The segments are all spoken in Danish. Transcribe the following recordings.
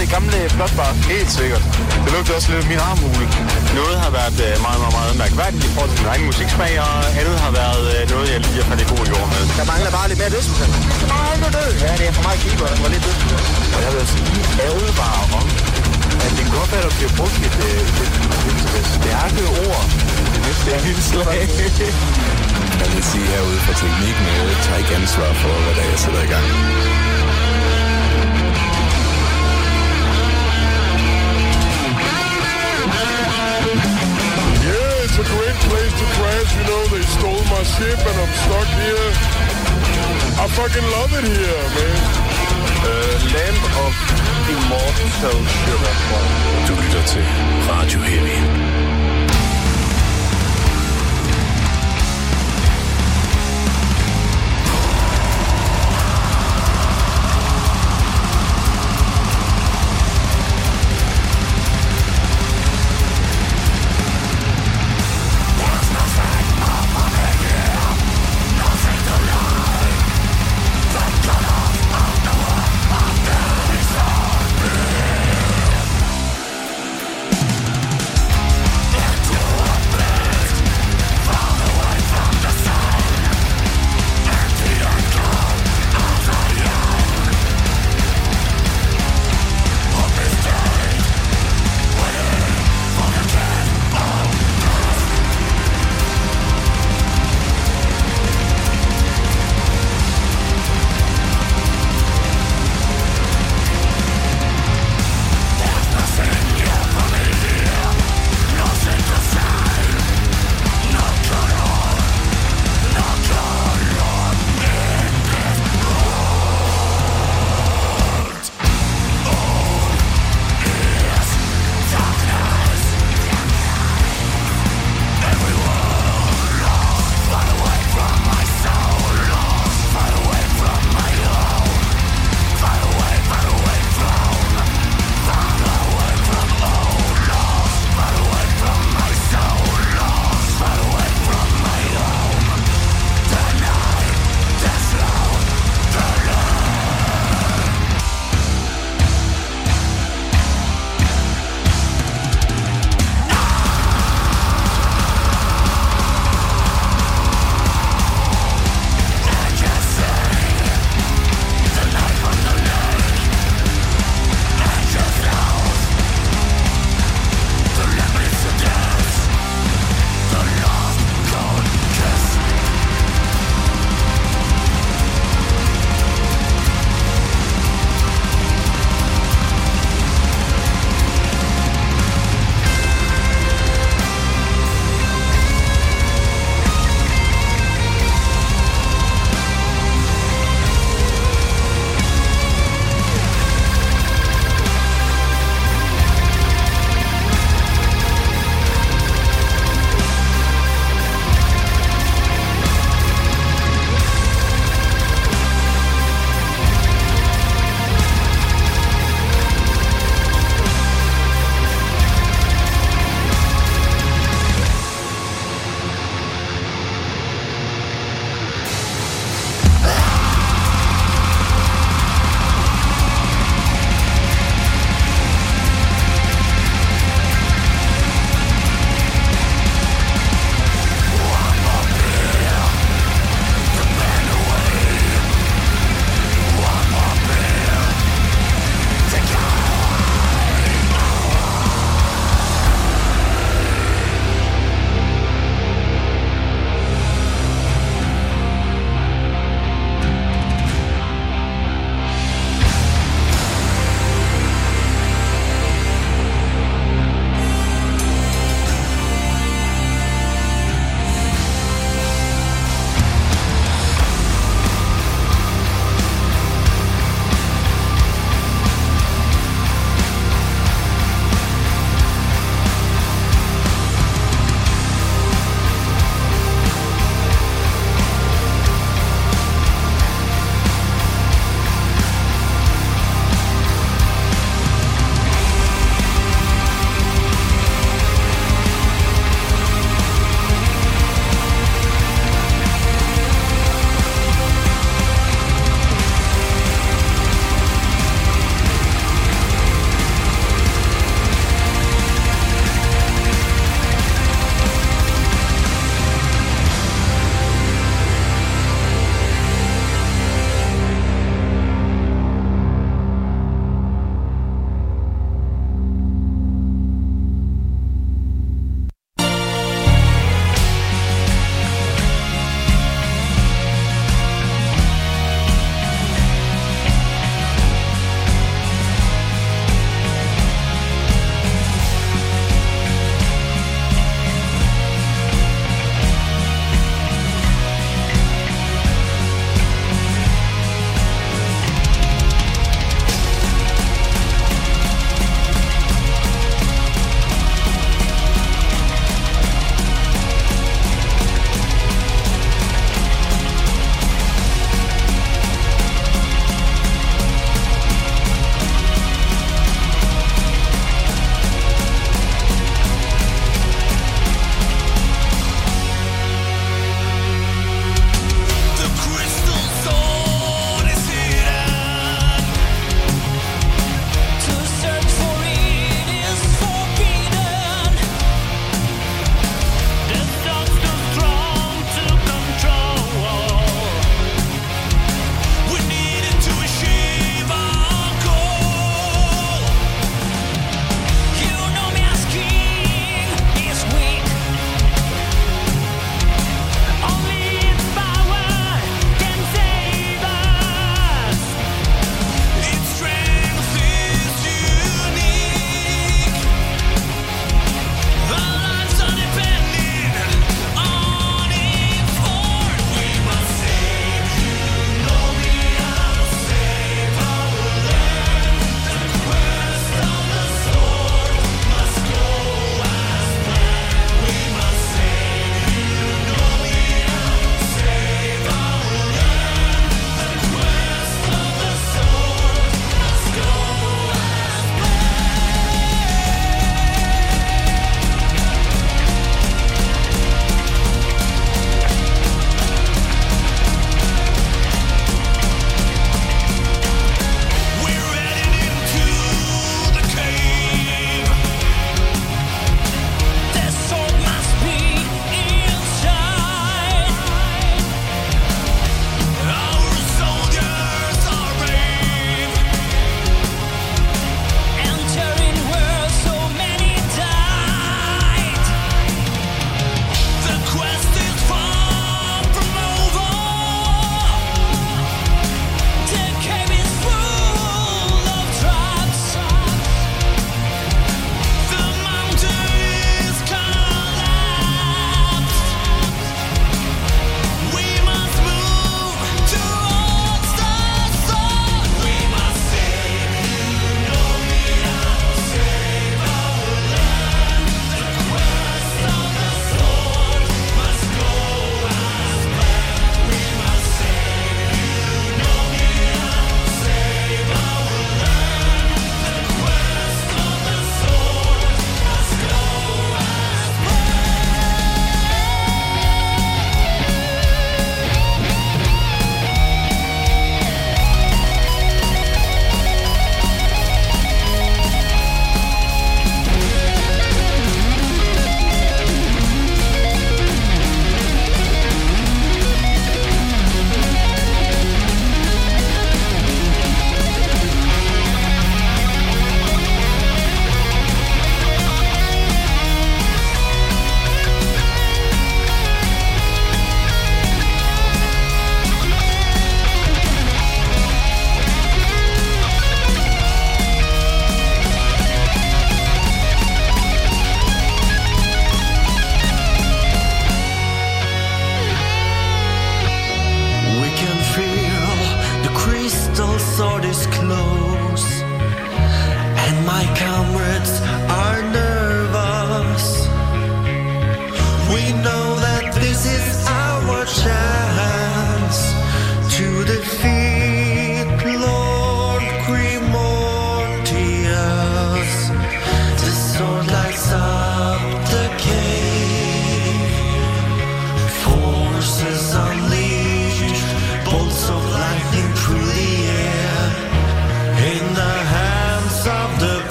det gamle blotbar. Helt sikkert. Det lugter også lidt af min armhule. Noget har været meget mærkværdigt i forhold til min egen musiksmag, og andet har været noget, jeg lige har det gode jord med. Der mangler bare lidt mere dødsmusik. Nej, nu død. Ja, det er for meget keeper, der var lidt dødsmusik. Og jeg vil altså lige ærget bare om, at det godt er, at der bliver brugt et stærke ord. Det næste er helt slag. Jeg vil sige herude fra teknikken, at jeg tager ikke ansvar for, hvad der jeg sætter i gang. It's a great place to crash, you know, they stole my ship and I'm stuck here. I fucking love it here, man. Lamb of Immortal, Sugar. Du lytter til Radio Heavy.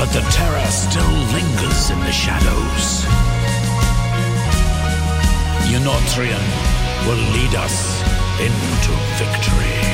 but the terror still lingers in the shadows. Unotrian will lead us into victory.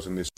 Kroeger som næste.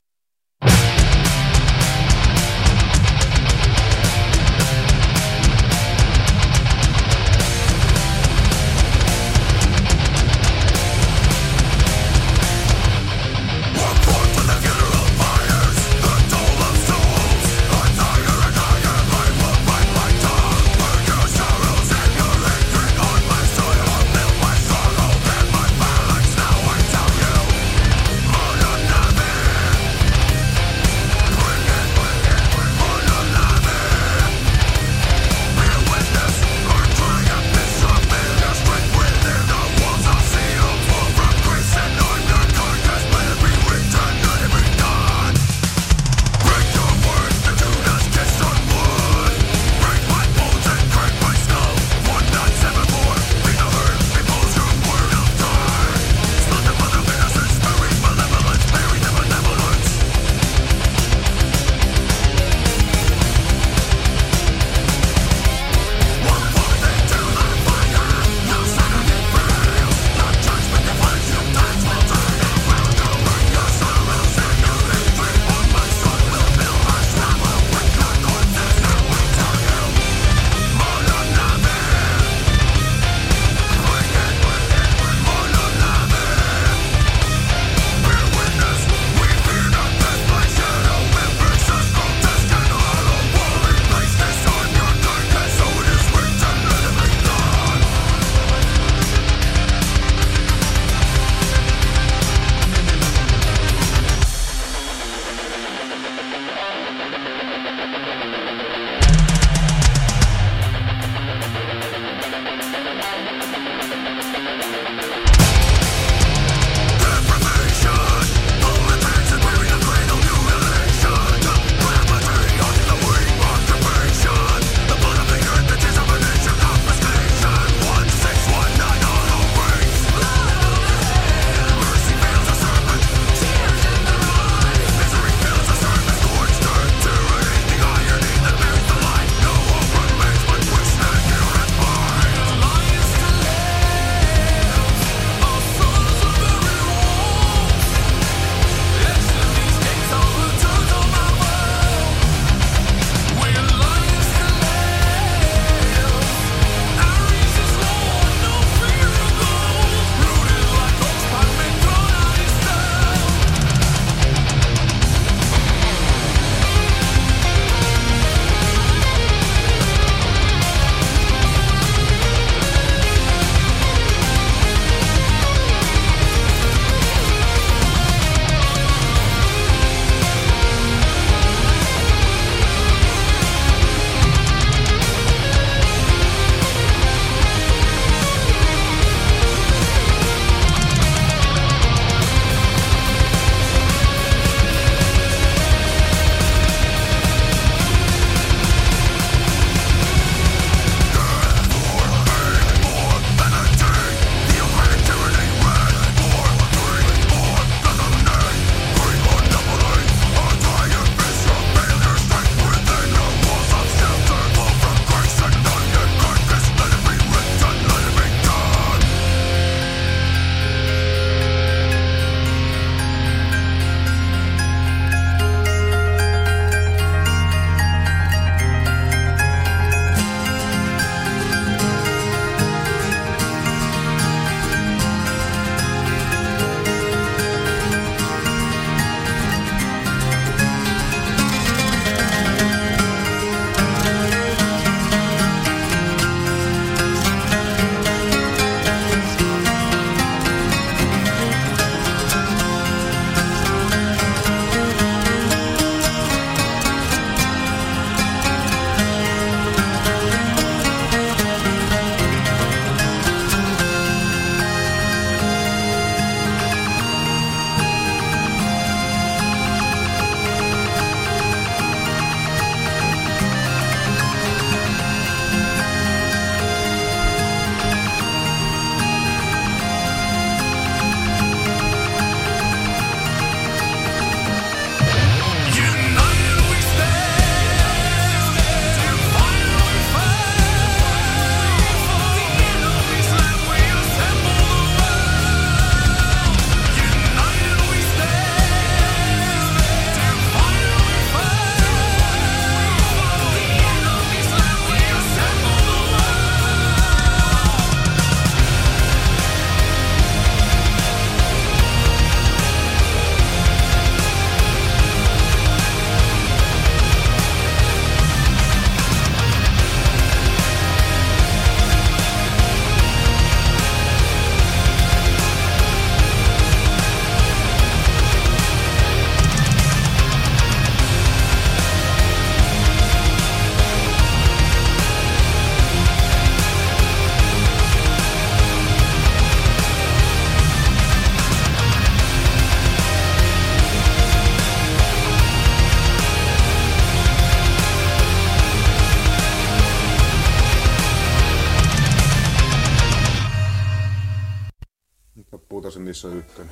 søgten.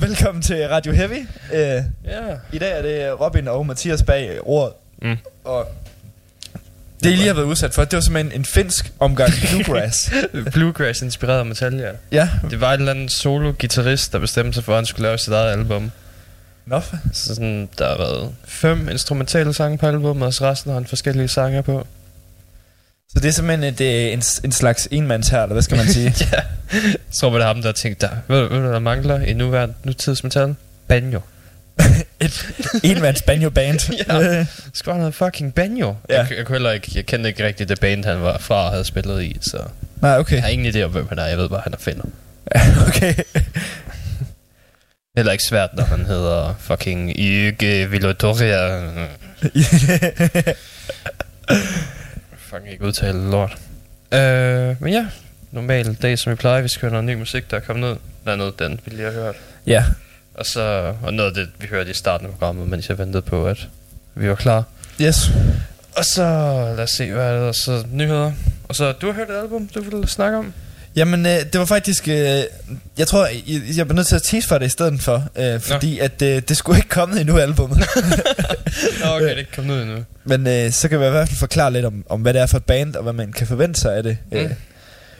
Velkommen til Radio Heavy. I dag er det Robin og Mathias bag ordet. Og det I lige har været udsat for, det var simpelthen en finsk omgang bluegrass. Bluegrass inspireret af Metallica. Ja. Det var en eller anden solo-gitarrist, der bestemte sig for, at han skulle lave sit eget album. Nå, så sådan, der har været 5 instrumentale sange på albumet, og så resten har han forskellige sanger på. Så det er simpelthen en slags enmandshær, eller hvad skal man sige? Ja. Så var det ham, der tænkte, ved du, der mangler i nutidsmetal? Banjo. Enmands banjo-band. Ja, skal have noget fucking banjo. Ja. Jeg kunne heller ikke, jeg kendte ikke rigtigt det band, han var fra og havde spillet i, så... Nej, okay. Jeg har ingen idé om, hvem han er, jeg ved bare, han er finder. Ja, okay. Heller ikke svært, når han hedder fucking Yge Villodoria. Fucking ikke udtale lort. Men ja, normal dag som vi plejer, vi skal høre noget ny musik, der er kommet ned. Der er noget, den vi lige har hørt. Ja. Og så, og noget af det, vi hørte i starten af programmet, mens jeg ventede på, at vi var klar. Yes. Og så, lad os se, hvad er det, og så nyheder. Og så, du har hørt et album, du ville snakke om? Jamen, det var faktisk, jeg tror, jeg var nødt til at tease for det i stedet for, fordi at det skulle ikke komme endnu, albumet. Nå, okay, det er ikke kommet ud endnu. Men så kan vi i hvert fald forklare lidt om, hvad det er for et band, og hvad man kan forvente sig af det.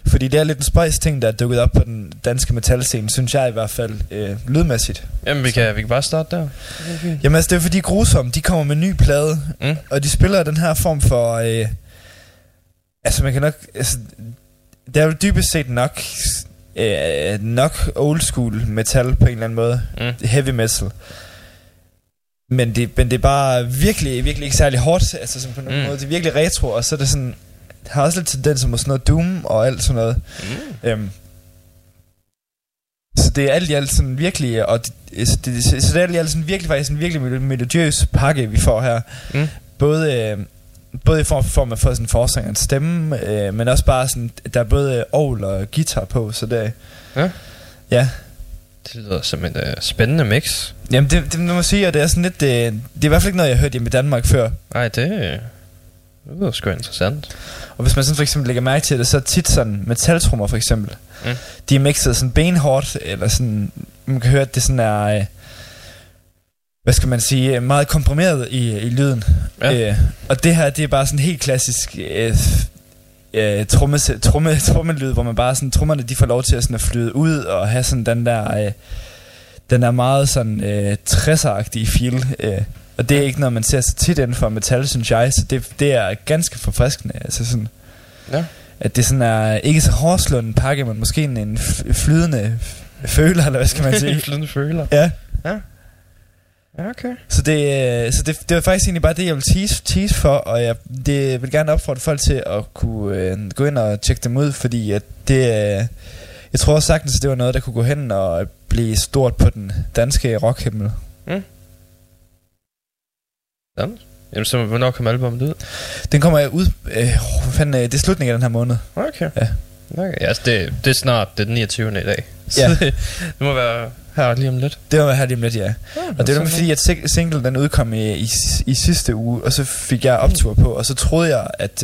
Fordi det er lidt en spøjs ting, der er dukket op på den danske metalscene, synes jeg i hvert fald, lydmæssigt. Jamen, vi kan bare starte der. Okay. Jamen, altså, det er fordi Grusom, de kommer med en ny plade, og de spiller den her form for... altså, man kan nok... Altså, det er jo dybest set nok old school metal på en eller anden måde. Heavy metal. Men det er bare virkelig, virkelig ikke særlig hårdt. Altså, sådan på nogen måde. Det er virkelig retro, og så er det sådan... har også lidt tendenser mod sådan noget doom og alt sådan noget. Så det er alt i alt sådan virkelig, og så det er alt i alt sådan virkelig faktisk en virkelig melodiøs pakke vi får her. Både i form af sådan forsangerens stemme, men også bare sådan der er både orgel og guitar på, så det. Ja. Det lyder som en spændende mix. Jamen det må man sige, og det er sådan lidt det er i hvert fald ikke noget jeg har hørt hjemme i Danmark før. Nej, det lyder sgu interessant. Og hvis man sådan for eksempel lægger mærke til det, så er tit sådan metaltrummer for eksempel. De er mixet sådan benhårdt, eller sådan, man kan høre, at det sådan er, hvad skal man sige, meget komprimeret i lyden. Og det her, det er bare sådan helt klassisk trommelyd, hvor man bare sådan, trommerne de får lov til at, sådan, at flyde ud og have sådan den der meget sådan 60'er-agtige feel. Og det er ikke noget, man ser så tit inden for metal, synes jeg, så det er ganske forfriskende. Altså sådan, at det sådan er ikke så hårdslående pakke, men måske en flydende føler, eller hvad skal man sige? En flydende føler? Ja, okay. Så det var faktisk egentlig bare det, jeg ville tease for, og jeg vil gerne opfordre folk til at kunne gå ind og tjekke dem ud, fordi at det... jeg tror også sagtens, at det var noget, der kunne gå hen og blive stort på den danske rockhimmel. Jamen, så hvornår kommer albumet ud? Den kommer ud det er slutningen af den her måned. Okay. Okay. Altså, det er snart, det er den 29. i dag. Så det må være her lige om lidt. Det må være her lige om lidt, ja. Og det var fordi, at singlen den udkom i sidste uge, og så fik jeg optur på, og så troede jeg, at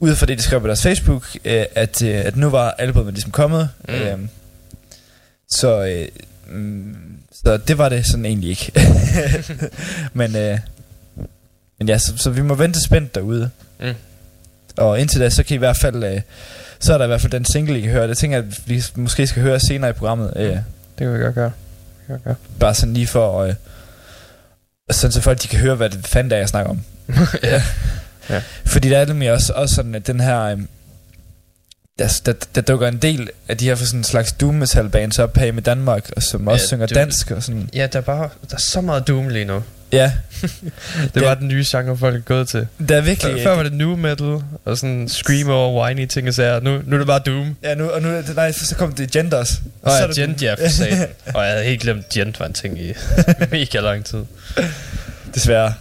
ud fra det, de skrev på deres Facebook, at nu var albumet ligesom kommet. Så det var det sådan egentlig ikke. Men ja, så vi må vente spændt derude. Og indtil da, så kan I hvert fald så er der i hvert fald den single, I kan høre. Det tænker jeg, at vi måske skal høre senere i programmet. Det kan vi godt gøre. Bare sådan lige for sådan så folk, de kan høre, hvad det fanden der jeg snakker om. Fordi der er nemlig også sådan, at den her der dukker en del af de her for sådan en slags doom metal bands op her i Danmark, og som også synger dansk og sådan. Ja, der er så meget doom lige nu. Ja. Det var den nye genre folk er gået til. Der er virkelig. Før var det nu metal og sådan screamo og whiny ting og sager. Nu er det bare doom. Ja, så kom det gent også. Og så gent, ja, for satan. Og jeg havde helt glemt gent var en ting i mega lang tid. Desværre.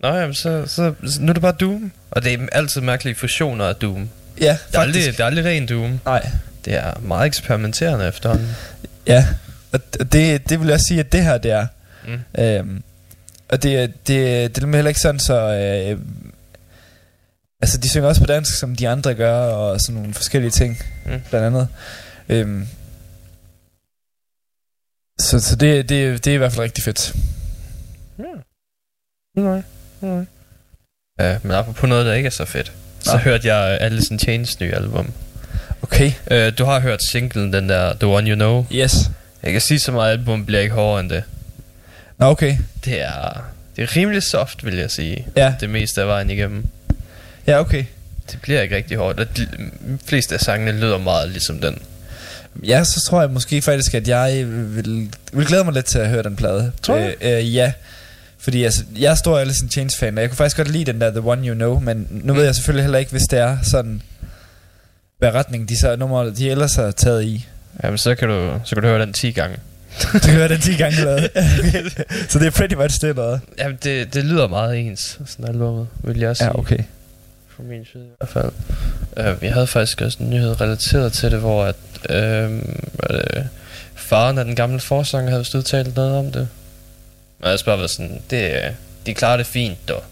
Nå, jamen, så nu er det bare doom. Og det er altid mærkelige fusioner af doom. Ja, faktisk. Det er aldrig ren doom. Nej. Det er meget eksperimenterende efterhånden. Ja. Og det vil jeg også sige, at det her, det er. Og det er heller ikke sådan, så... altså, de synger også på dansk, som de andre gør, og sådan nogle forskellige ting, blandt andet. Så det er i hvert fald rigtig fedt. Nej. Men apropos noget, der ikke er så fedt, så hørte jeg Alice in Chains' nye album. Okay. Du har hørt singlen, den der The One You Know. Yes. Jeg kan sige så meget, at albumet bliver ikke hårdere end det. Nå, okay. Det er rimelig soft, vil jeg sige. Ja. Det meste af vejen igennem. Ja, okay. det bliver ikke rigtig hårdt. De fleste af sangene lyder meget ligesom den. Ja, så tror jeg måske faktisk, at jeg vil glæde mig lidt til at høre den plade. Tror jeg? Ja. Fordi altså, jeg er stor Alice in Chains fan, og jeg kunne faktisk godt lide den der The One You Know. Men nu ved jeg selvfølgelig heller ikke, hvis det er sådan, hvad retning de så nummer, de ellers har taget i. Jamen så kan du høre den 10 gange. Du kan høre den 10 gange lavet. Så det er pretty much det noget. Jamen det lyder meget ens, sådan albumet, vil jeg også sige. Ja, okay. For min side i hvert fald. Jeg havde faktisk også en nyhed relateret til det, hvor at faren af den gamle forsanger havde udtalt noget om det. Og jeg spørger sådan, de klarer det fint dog.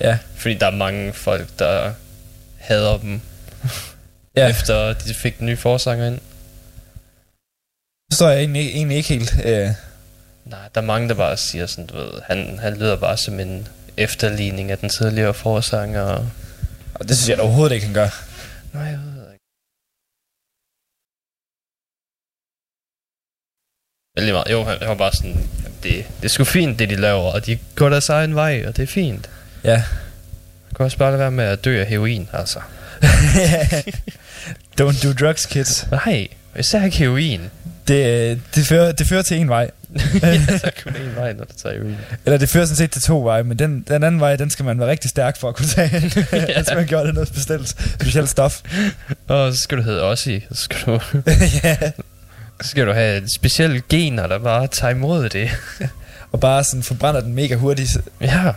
Ja. Fordi der er mange folk, der hader dem. Ja. Efter de fik den nye forsanger ind. Det forstår jeg egentlig ikke helt. Nej, der er mange, der bare siger sådan, du ved, han lyder bare som en efterligning af den tidligere forsanger. Og det synes jeg overhovedet ikke, han gør. Nej, jeg ved det ikke. Vældig meget. Jo, han var bare sådan, det er sgu fint, det de laver, og de går deres egen vej, og det er fint. Ja. Man kan også bare lade være med at dø af heroin, altså. Don't do drugs, kids. Nej, især ikke heroin. Det fører til en vej. Ja, så kun en vej, når det tager heroin. Eller det fører sådan set til 2 veje, men den anden vej, den skal man være rigtig stærk for at kunne tage. Ja. Så man gjorde det noget specielt stof. Og så skal du hedde Ossie, så skal du... Ja. Så skal du have specielle gener, der bare tager imod det. Og bare sådan forbrænder den mega hurtigt. Ja.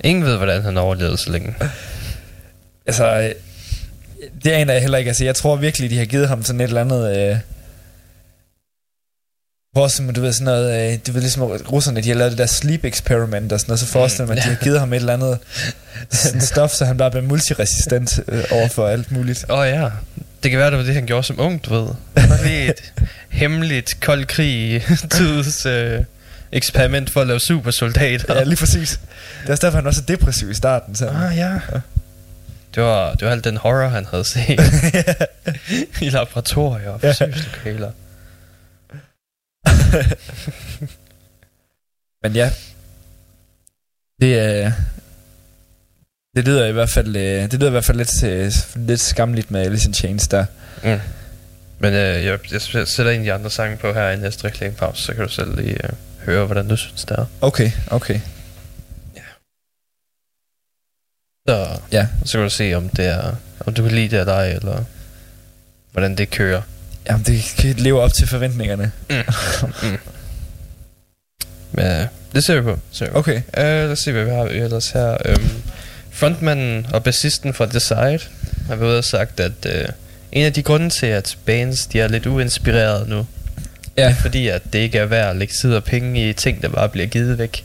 Ingen ved, hvordan han overlevede så længe. Altså, det aner jeg heller ikke. Altså, jeg tror virkelig, de har givet ham sådan et eller andet... Som, du ved, sådan noget... du ved, ligesom russerne, de har lavet det der sleep experiment og sådan noget. Så forestiller man, at de har givet ham et eller andet sådan stof, så han bare bliver multiresistent overfor alt muligt. Ja. Det kan være, det var det, han gjorde som ung, du ved. Det er et hemmeligt, kold krig tids eksperiment for at lave supersoldater. Ja, lige præcis. Det er også derfor, han var så depressiv i starten. Så. Ja. Det var alt den horror, han havde set. I laboratorier og forsøgslokaler. Men ja. Det lyder i hvert fald lidt skamligt med Alice in Chains der. Men jeg sætter en af de andre sange på her i næste reklamepause, så kan du selv lige høre, hvordan du synes det er. Okay. Ja. Så ja, så kan du se, om du kan lide det af dig, eller hvordan det kører. Jamen det kan leve op til forventningerne. Men det ser vi på. Okay. Lad os se, hvad vi har ellers her. Frontmanden og bassisten fra The Side har været sagt, at en af de grunde til, at bands de er lidt uinspirerede nu, det er fordi, at det ikke er værd at lægge tid og penge i ting, der bare bliver givet væk.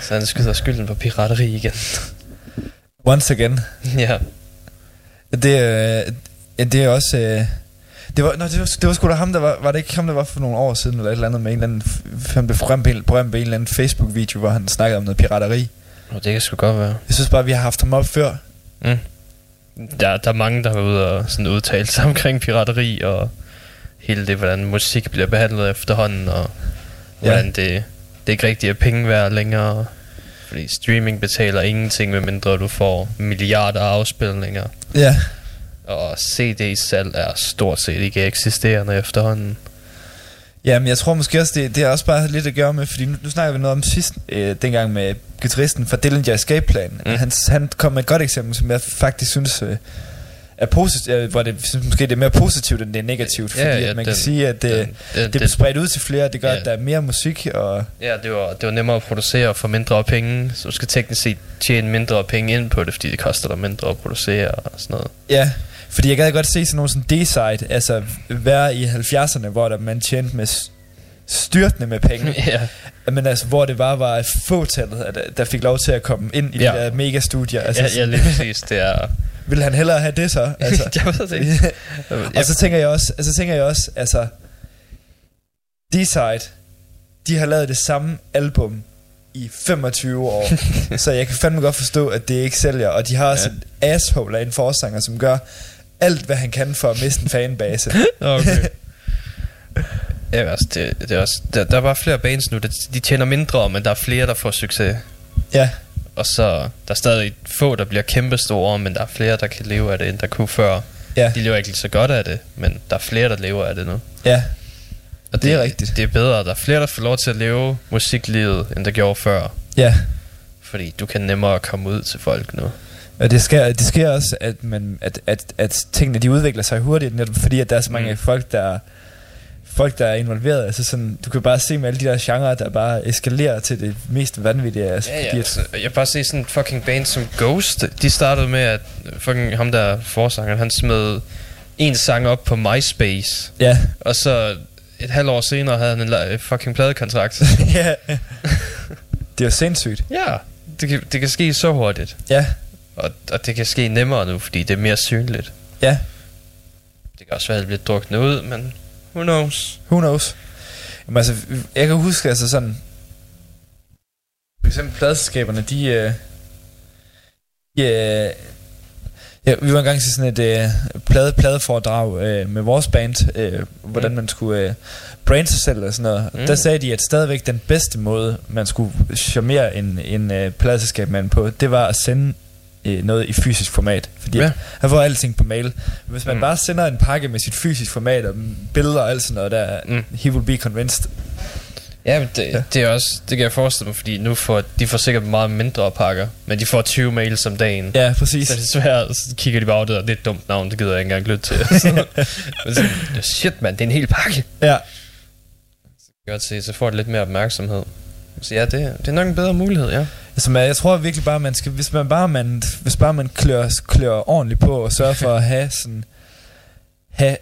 Så han skyder skylden på pirateri igen. Once again. Ja. Det er også... Det var sgu da ham, der var det ikke ham, der var for nogle år siden, eller et eller andet med en eller anden... Han blev brømt på en eller anden Facebook-video, hvor han snakkede om noget pirateri. Det kan sgu godt være. Jeg synes bare, vi har haft ham op før. Der er mange, der har været ude og sådan udtale sig omkring pirateri og hele det, hvordan musik bliver behandlet efterhånden, og hvordan det ikke rigtig er penge værd længere. Fordi streaming betaler ingenting, medmindre du får milliarder af afspilninger. Ja. Og CD-salg er stort set ikke eksisterende efterhånden. Jamen, jeg tror måske også, det har også bare lidt at gøre med, fordi nu snakker vi noget om sidst, dengang med guitaristen fra Dillinger Escape Plan. Han kom med et godt eksempel, som jeg faktisk synes er positivt, hvor det synes, måske det er mere positivt, end det er negativt, fordi kan sige, at det er spredt ud til flere, det gør, at der er mere musik. Og ja, det var nemmere at producere for mindre penge, så du skal teknisk set tjene mindre penge ind på det, fordi det koster dig mindre at producere og sådan noget. Ja. Fordi jeg gad godt se sådan nogle sådan D-side, altså være i 70'erne, hvor der man tjente med styrtende med penge. Men altså, hvor det bare var fåtallet, der fik lov til at komme ind i de der megastudier. Altså, ja, lige præcis, det er... Vil han hellere have det så? Altså. Jeg ved det ikke. Og så tænker jeg også, altså D-side, de har lavet det samme album i 25 år, så jeg kan fandme godt forstå, at det ikke sælger, og de har også en asshole af en forsanger, som gør alt, hvad han kan for at miste en fanbase. Okay. Ja, altså, det er også, der er bare flere bands nu, der, de tjener mindre, men der er flere, der får succes. Ja. og så der er stadig få, der bliver kæmpestore, men der er flere, der kan leve af det, end der kunne før. Ja. De lever ikke så godt af det, men der er flere, der lever af det nu. Ja. Og det er rigtigt. Det er bedre. Der er flere, der får lov til at leve musiklivet, end der gjorde før. Ja. Fordi du kan nemmere komme ud til folk nu. Og det sker også, at man at tingene de udvikler sig hurtigt, netop fordi at der er så mange folk der er involveret. Altså sådan, du kan bare se med alle de der genrer, der bare eskalerer til det mest vanvittige. Altså, ja. Altså, jeg kan bare se sådan en fucking band som Ghost. De startede med at fucking ham der forsangeren, han smed en sang op på MySpace. Ja. Og så et halvt år senere havde han en fucking pladekontrakt. Ja. Det er jo sindssygt. Ja. Det kan ske så hurtigt. Ja. Og det kan ske nemmere nu, fordi det er mere synligt. Ja. Det kan også være, at det bliver druknet ud, men who knows? Who knows? Jamen, altså, jeg kan huske, altså sådan... For eksempel pladselskaberne, vi var engang til sådan et pladeforedrag med vores band, hvordan man skulle brande sig selv og sådan noget. Mm. Der sagde de, at stadigvæk den bedste måde, man skulle charmere en pladselskabmand på, det var at sende noget i fysisk format, fordi han får alting på mail. Hvis man bare sender en pakke med sit fysisk format og billeder og alt sådan noget der, he will be convinced. Ja, men det er også, det kan jeg forestille mig, fordi nu de får sikkert meget mindre pakker, men de får 20 mails om dagen. Ja, præcis. Så desværre så kigger de bare over det, og det er et dumt navn, det gider jeg ikke engang lytte til. Men så, shit mand, det er en hel pakke. Ja. Så får det lidt mere opmærksomhed. Så ja, det er nok en bedre mulighed, ja. Altså, jeg tror virkelig bare, man skal, hvis bare man klør ordentligt på og sørger for at have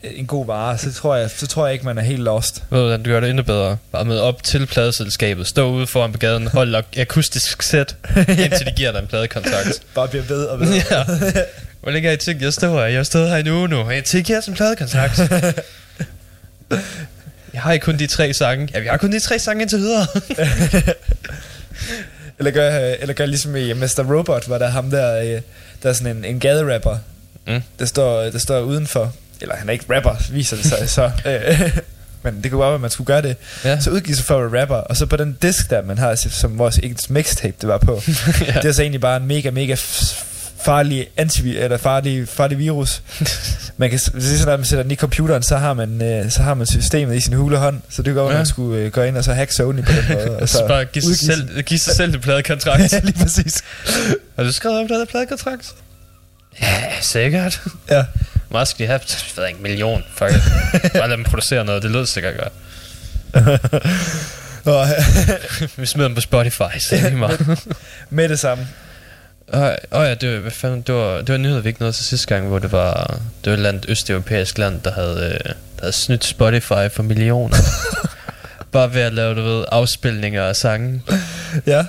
en god vare, så tror jeg ikke, man er helt lost. Ved du, hvordan du gør det endnu bedre? Bare med op til pladeselskabet, stå ude foran på gaden, hold akustisk sæt, indtil de giver dig en pladekontrakt. Bare bliver bedre og bedre. Ja. Hvor længe har I tænkt, jeg står her? Jeg har stået her en uge nu, og jeg tænker, jeg har en pladekontrakt. Jeg har ikke kun de 3 sange. Ja, vi har kun de 3 sange indtil videre. Eller gør ligesom i Mr. Robot, hvor der er ham der, der er sådan en gaderapper, der står udenfor. Eller han er ikke rapper, viser det sig så. Men det kunne godt være, at man skulle gøre det. Ja. Så udgive sig for at rapper, og så på den disk der, man har, som vores ens mixtape, det var på. Ja. Det er så egentlig bare en mega farlig farlig virus. Man kan sådan, at man sætter den i computeren, så har man systemet i sin hulehånd, så det går, at man skulle gå ind og så hacke Sony på den måde. Og så bare give sig selv det pladekontrakt. Ja, lige præcis. Har du skrevet om det pladekontrakt? Ja, sikkert. Ja. Måske skal de have, jeg ved ikke, 1 million, faktisk. Bare lad dem producere noget, det lød sikkert godt. Vi smider dem på Spotify, så lige meget. Med det samme. Ja, det var nyheder, vi ikke nåede til sidste gang, hvor det var et eller andet østeuropæisk land, der havde snydt Spotify for millioner. Bare ved at lave, afspilninger af sange. Ja.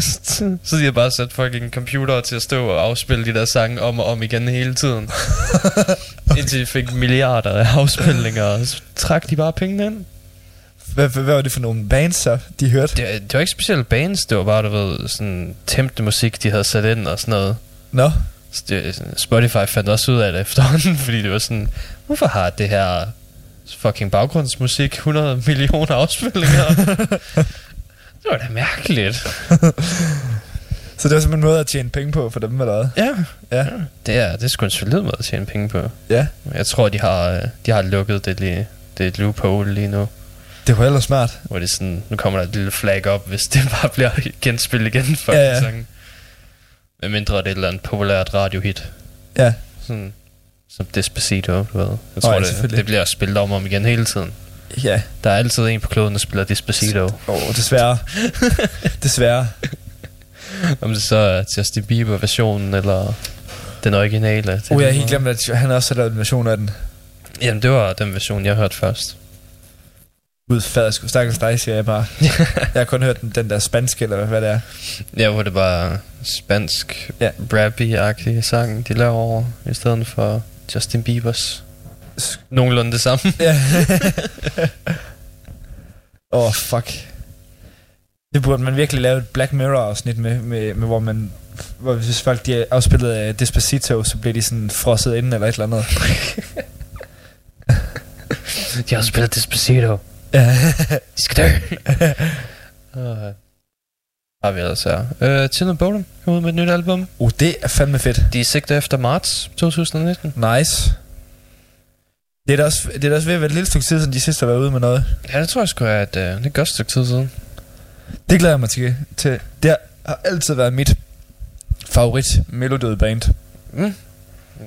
Så de har bare sat fucking computere til at stå og afspille de der sange om og om igen hele tiden. Indtil de fik milliarder af afspilninger, og så trak de bare pengene ind. Hvad var det for nogle bands så, de hørte? Det var ikke specielle bands, det var bare, sådan tempte musik, de havde sat ind og sådan noget. Nå? No. Spotify fandt også ud af det efterhånden, fordi det var sådan, hvorfor har det her fucking baggrundsmusik 100 millioner afspilninger? Det var da mærkeligt. Så det var simpelthen en måde at tjene penge på for dem, eller hvad? Ja. Det er sgu en solid måde at tjene penge på. Ja. Jeg tror, de har lukket det lige. Det er et loophole lige nu. Det var ellers smart. Hvor det sådan, nu kommer der et lille flag op, hvis det bare bliver genspillet igen for en sang. Med mindre det er et eller andet populært radiohit. Ja. Sådan, som Despacito, du ved. Jeg tror, det bliver spillet om igen hele tiden. Ja. Der er altid en på kloden, der spiller Despacito. Desværre. Desværre. Om det så er Justin Bieber-versionen, eller den originale. Jeg har helt glemt, at han også har lavet en version af den. Jamen, det var den version, jeg hørte først. Gud fader, sgu stakkels dig, siger jeg bare. Jeg har kun hørt den der spanske, eller hvad det er. Ja, hvor det bare spansk, rappy-agtige sang, de laver over, i stedet for Justin Biebers. Nogenlunde det samme. Fuck. Det burde man virkelig lave et Black Mirror-afsnit med hvor hvis folk de afspillede af Despacito, så bliver de sådan frosset inden, eller et eller andet. De har spillet Despacito. De skal dø. Har vi altså Tin & Bodum kom ud med et nyt album. Det er fandme fedt. De sigter efter marts 2019. Nice. Det er da også, ved at være et lille stykke tid siden de sidste har været ude med noget. Ja, det tror jeg sgu er et godt stykke tid siden. Det glæder jeg mig til. Det har altid været mit favorit melodød band. Mm.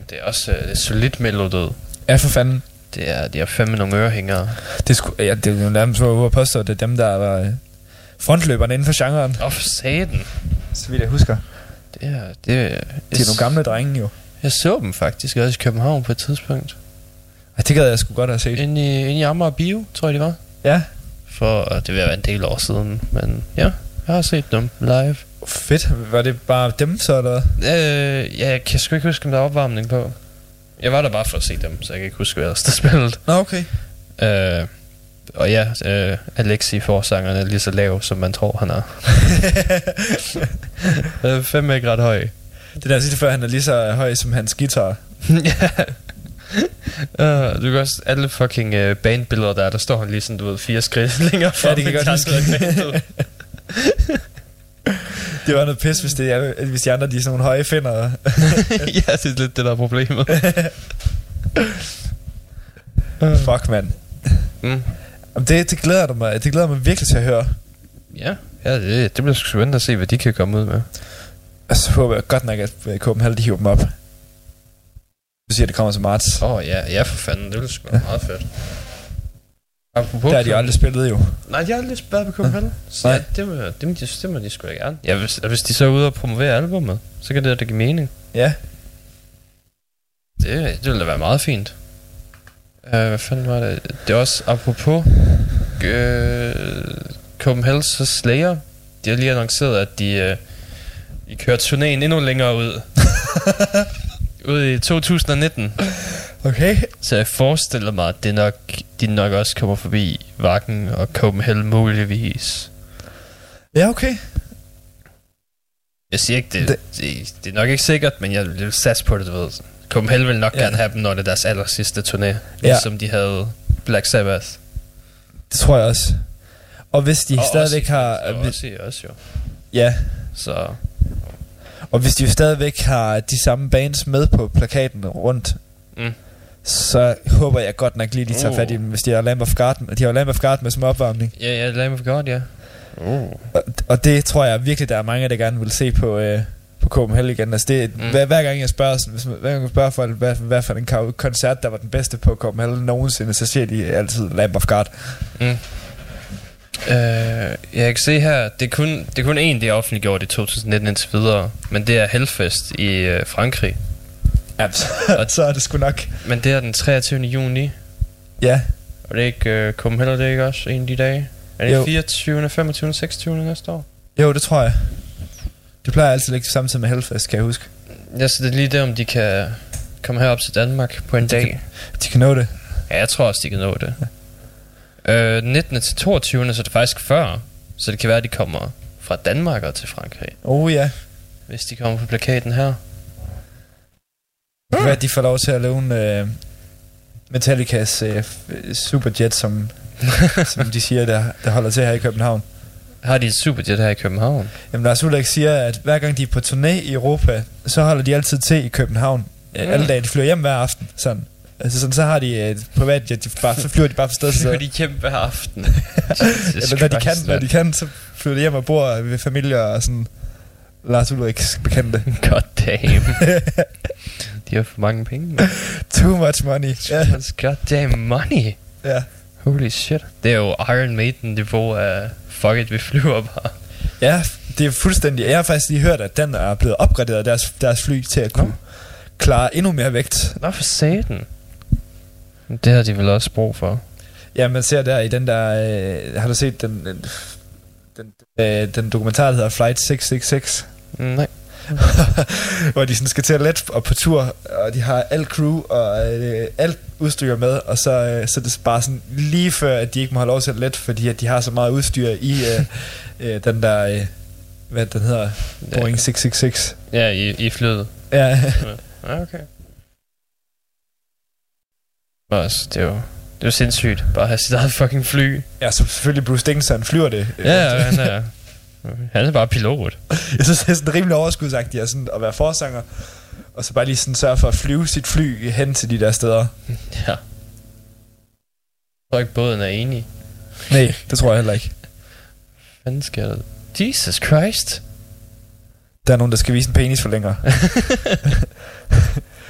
Det er også solidt melodød. Ja, for fanden. Det er, de har fandme nogle ørehængere. Det skulle, ja, det er jo nærmest hvor påstå, det er dem, der var frontløberne inden for genren. Åh, for satan. Så vidt jeg husker. Det er nogle gamle drenge jo. Jeg så dem faktisk også i København på et tidspunkt. Ej, det gad jeg sgu godt have set. Inde i Amager Bio, tror jeg det var. Ja. For det vil være en del år siden. Men ja, jeg har set dem live. Fedt, var det bare dem så eller? Ja, jeg kan sgu ikke huske, om der er opvarmning på. Jeg var der bare for at se dem, så jeg kan ikke huske, hvad der spillet. Nå, okay. Og ja, Alexi forsangeren er lige så lav, som man tror, han er. Fandme ikke ret høj. Det der sidste før, han er lige så høj som hans guitar. Ja. Du kan også alle fucking bandbilleder der står han lige sådan, du ved, 4 skridt længere fra. Ja, det kan godt huske. Det var noget pis, hvis de andre de er sådan nogle høje finder. Ja, det er lidt det der er problemet. Fuck, mand. Mm. Det glæder mig. Det glæder mig virkelig til at høre. Ja, det bliver sgu spændende at se, hvad de kan komme ud med. Og så håber jeg godt nok, at Copenhagen hiver dem op. Du siger, at det kommer til marts. Ja, for fanden. Det bliver sgu meget fedt. Apropos der har de aldrig spillet jo. Nej, de har aldrig spillet på Copenhagen. Så ja, det må de sgu da gerne. Ja, hvis de så er ude og promovere albumet, så kan det da give mening. Ja. Det ville da være meget fint. Hvad fanden var det? Det er også apropos Copenhagen og Slayer. De har lige annonceret, at de kører turnéen endnu længere ud. Ude i 2019. Okay. Så jeg forestiller mig, at de nok også kommer forbi Wacken og Copenhagen muligvis. Ja, okay. Jeg siger ikke det er nok ikke sikkert, men jeg vil satse på det, du ved. Copenhagen vil nok gerne have dem, når det er deres aller sidste turné, ligesom de havde Black Sabbath. Det tror jeg også. Og hvis de stadigvæk har... Også jo. Ja. Så... Og hvis de jo stadigvæk har de samme bands med på plakaten rundt, så håber jeg godt nok lige, de tager fat i dem, hvis de har Lamb of God. De har Lamb of God med som opvarmning. Ja, Lamb of God, ja. Og det tror jeg virkelig, der er mange, der gerne vil se på Copenhagen igen. Altså det, hver gang jeg spørger, folk, hvad for en koncert, der var den bedste på Copenhagen nogensinde, så siger de altid Lamb of God. Mm. Jeg kan se her, det er kun én, det er offentliggjort i 2019 indtil videre, men det er Hellfest i Frankrig. Ja, så er det sgu nok. Men det er den 23. juni. Ja. Og det er ikke Copenhagen, det er ikke også en af de dage? Er det 24., 25., 26. næste år? Jo, det tror jeg. Det plejer altid at ligge samtidig med Hellfest, kan jeg huske. Ja, så det er lige det, om de kan komme herop til Danmark på en dag. De kan nå det. Ja, jeg tror også, de kan nå det. Ja. 19. til 22. så er det faktisk før. Så det kan være, at de kommer fra Danmark og til Frankrig. Ja. Hvis de kommer på plakaten her. Det kan være, at de får lov til at låne Metallicas Superjet, som de siger, der holder til her i København. Har de et Superjet her i København? Jamen Lars Ulrik siger, at hver gang de er på turné i Europa, så holder de altid til i København. Alle dage, de flyver hjem hver aften. Så har de et privatjet, så flyver de bare fra sted til sted. Så de kæmpe hver aften. Eller hvad de kan, så flyver de hjem og bor ved familier og sådan Lars Ulriks bekendte. God damn. De har for mange penge, man. Too much money. God damn money. Ja. Holy shit. Det er jo Iron Maiden niveau af fuck it, vi flyver bare. Ja, det er fuldstændig. Jeg har faktisk lige hørt, at den er blevet opgraderet, deres fly, til at kunne klare endnu mere vægt. Nå for satan. Det har de vel også brug for. Ja, man ser der i den der... har du set den dokumentar, der hedder Flight 666? Nej. Hvor de sådan skal til at lette og på tur, og de har alt crew og alt udstyr med, og så det bare sådan lige før, at de ikke må have lov til at lette, fordi at de har så meget udstyr i den der... hvad den hedder? Boeing 666. Ja, i flyet. Ja. Okay. Det er jo sindssygt bare at have sit eget fucking fly. Ja, så selvfølgelig Bruce Dickinson flyver det. Ja, han er Okay. Han er bare pilot. Jeg synes, det er sådan rimelig overskudsagtigt at, sådan, at være forsanger, og så bare lige sådan sørge for at flyve sit fly hen til de der steder. Ja. Jeg tror ikke, båden er enig. Nej, det tror jeg heller ikke. Hvad fanden sker der? Jesus Christ. Der er nogen, der skal vise en penisforlænger.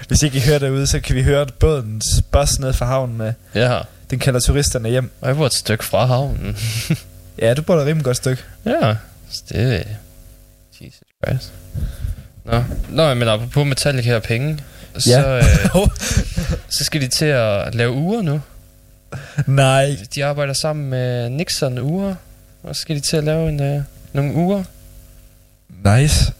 Hvis ikke I hører derude, så kan vi høre bådens bus ned fra havnen med. Ja. Den kalder turisterne hjem. Og jeg bor et stykke fra havnen. Ja, du bor da rimelig godt stykke. Ja, det Jesus Christ. Nå, men apropos Metallica og penge, så, så skal de til at lave ure nu. Nej. De arbejder sammen med Nixon Ure, og så skal de til at lave nogle ure. Nice.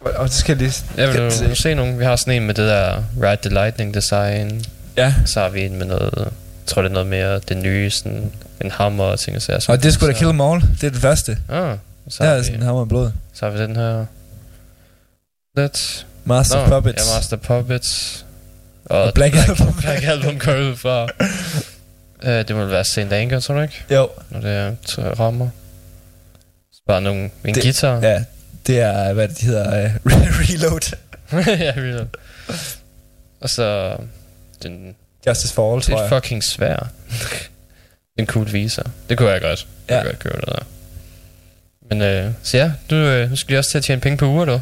Og så skal de... Ja, vil du se nogen? Vi har sådan en med det der Ride the Lightning design. Ja. Så har vi en med noget, jeg tror det er noget mere det nye, sådan en hammer og ting og sager. Og det skulle da Kill Em All, det er det første. Ah, så har vi sådan en hammer og blod. Så har vi den her... Master Puppets. Ja, Master Puppets. Og Black Album kører fra. Det må være Saint Anger, tror du ikke? Jo. Når det er rammer. Bare en guitar. Ja, det er, hvad det hedder, Reload. Ja, Reload. Og så... Den, Justice for All, det tror jeg. Det er fucking svær. Den cool viser. Det kunne jeg godt. Ja. Jeg kunne godt køre det der. Men så ja, nu skal de også til at tjene penge på uger, dog.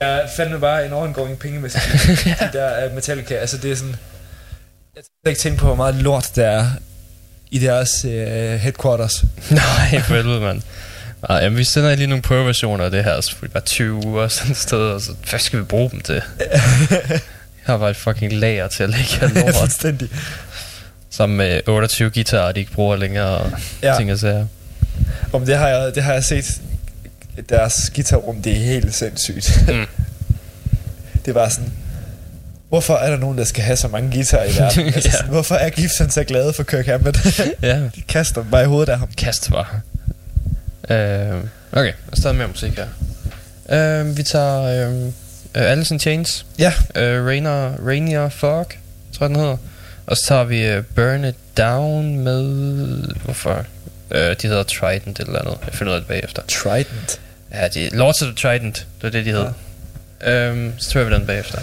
Jeg fandme bare en overgående pengemæssigt. Ja. De der Metallica, altså det er sådan... Jeg har ikke tænkt på, hvor meget lort der er i deres headquarters. Nej, for helvede, mand. Jamen, vi sender lige nogle prøveversioner af det her, så bare 20 uger sådan et sted, og så hvad skal vi bruge dem til? Jeg har bare et fucking lager til at lægge her lort. Ja, fuldstændig. Sammen med 28 guitarer, de ikke bruger længere, og ting og sager. Om det har jeg set, deres guitarrum, det er helt sindssygt. Mm. Det var sådan... Hvorfor er der nogen, der skal have så mange guitarer i verden? Altså, sådan, hvorfor er Gibson så glad for Kirk Hammett? De kaster bare i hovedet af ham. Kaster bare. Okay, der er stadig mere musik her. Vi tager Alice in Chains. Ja. Rainier Fog, tror jeg den hedder. Og så tager vi Burn It Down med... Hvorfor? De hedder Trident eller andet. Jeg finder ud af det bagefter. Trident? Ja, Lords of Trident. Det var det, de hed. Ja. Så tror jeg, vi den bagefter.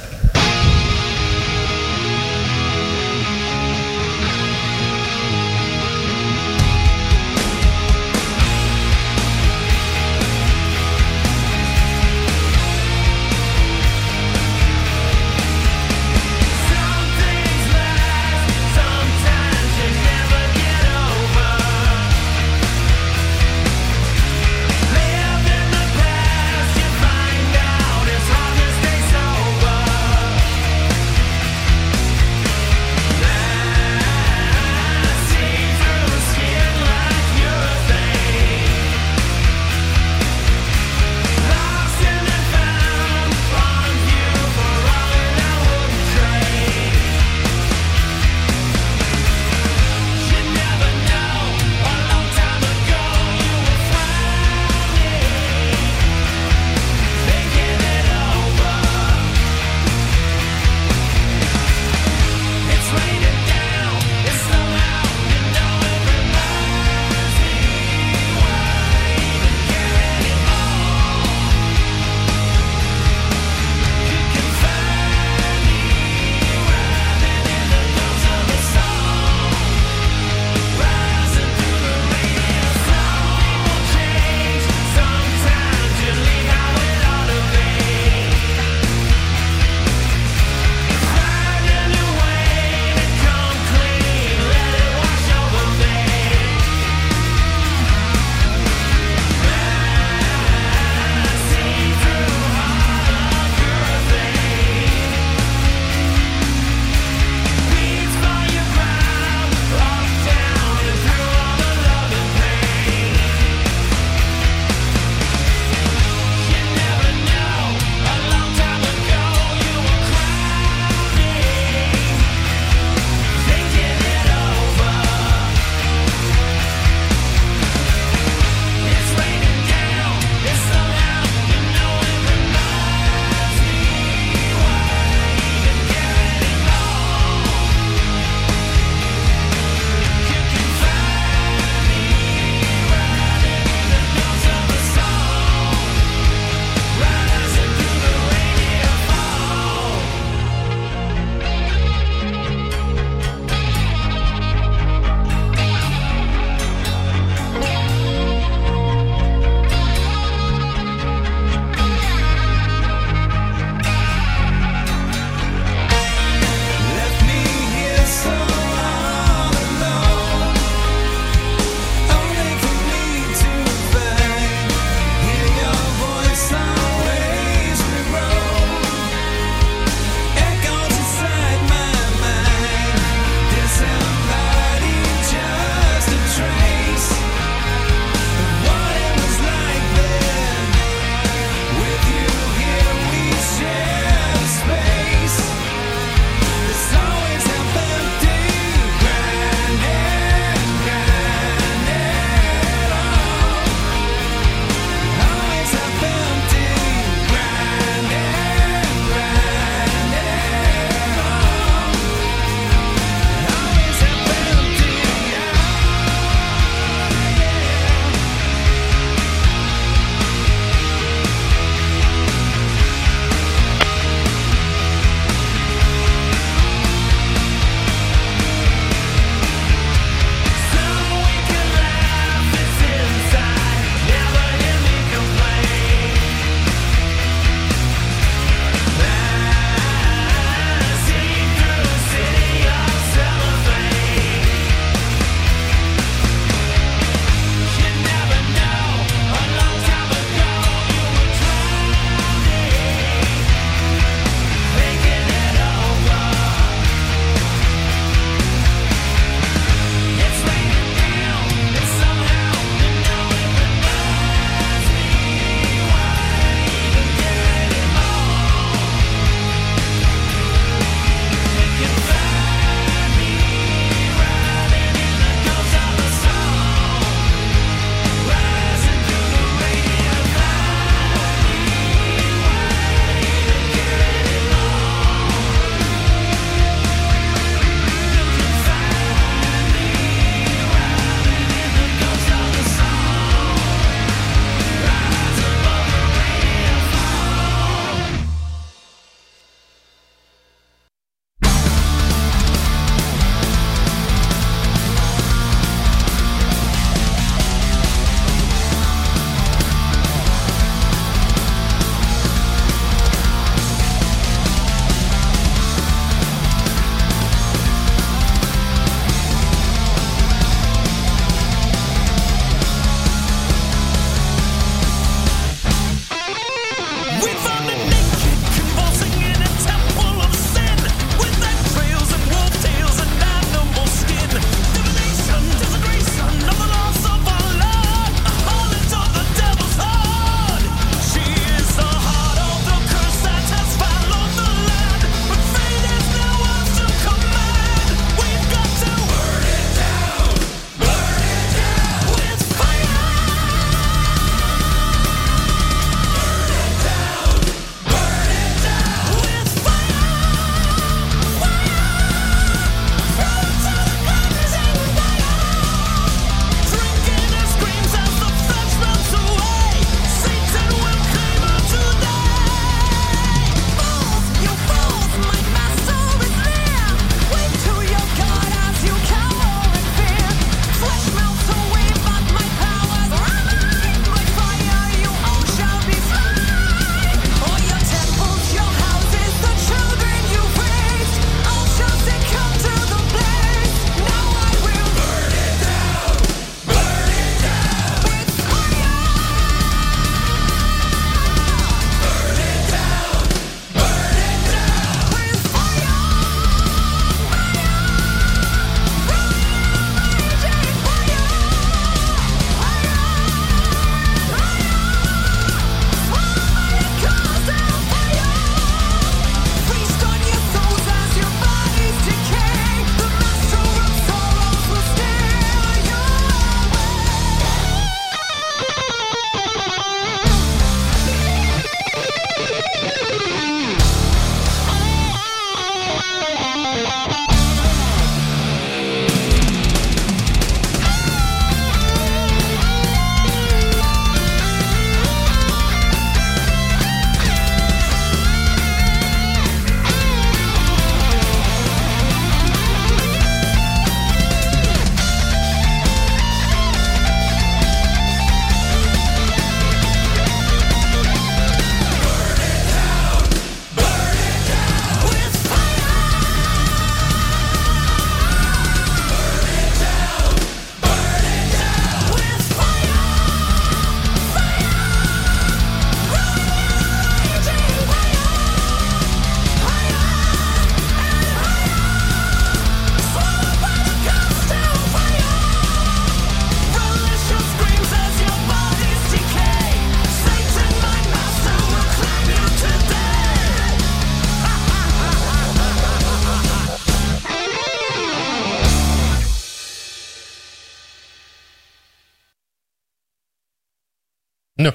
No.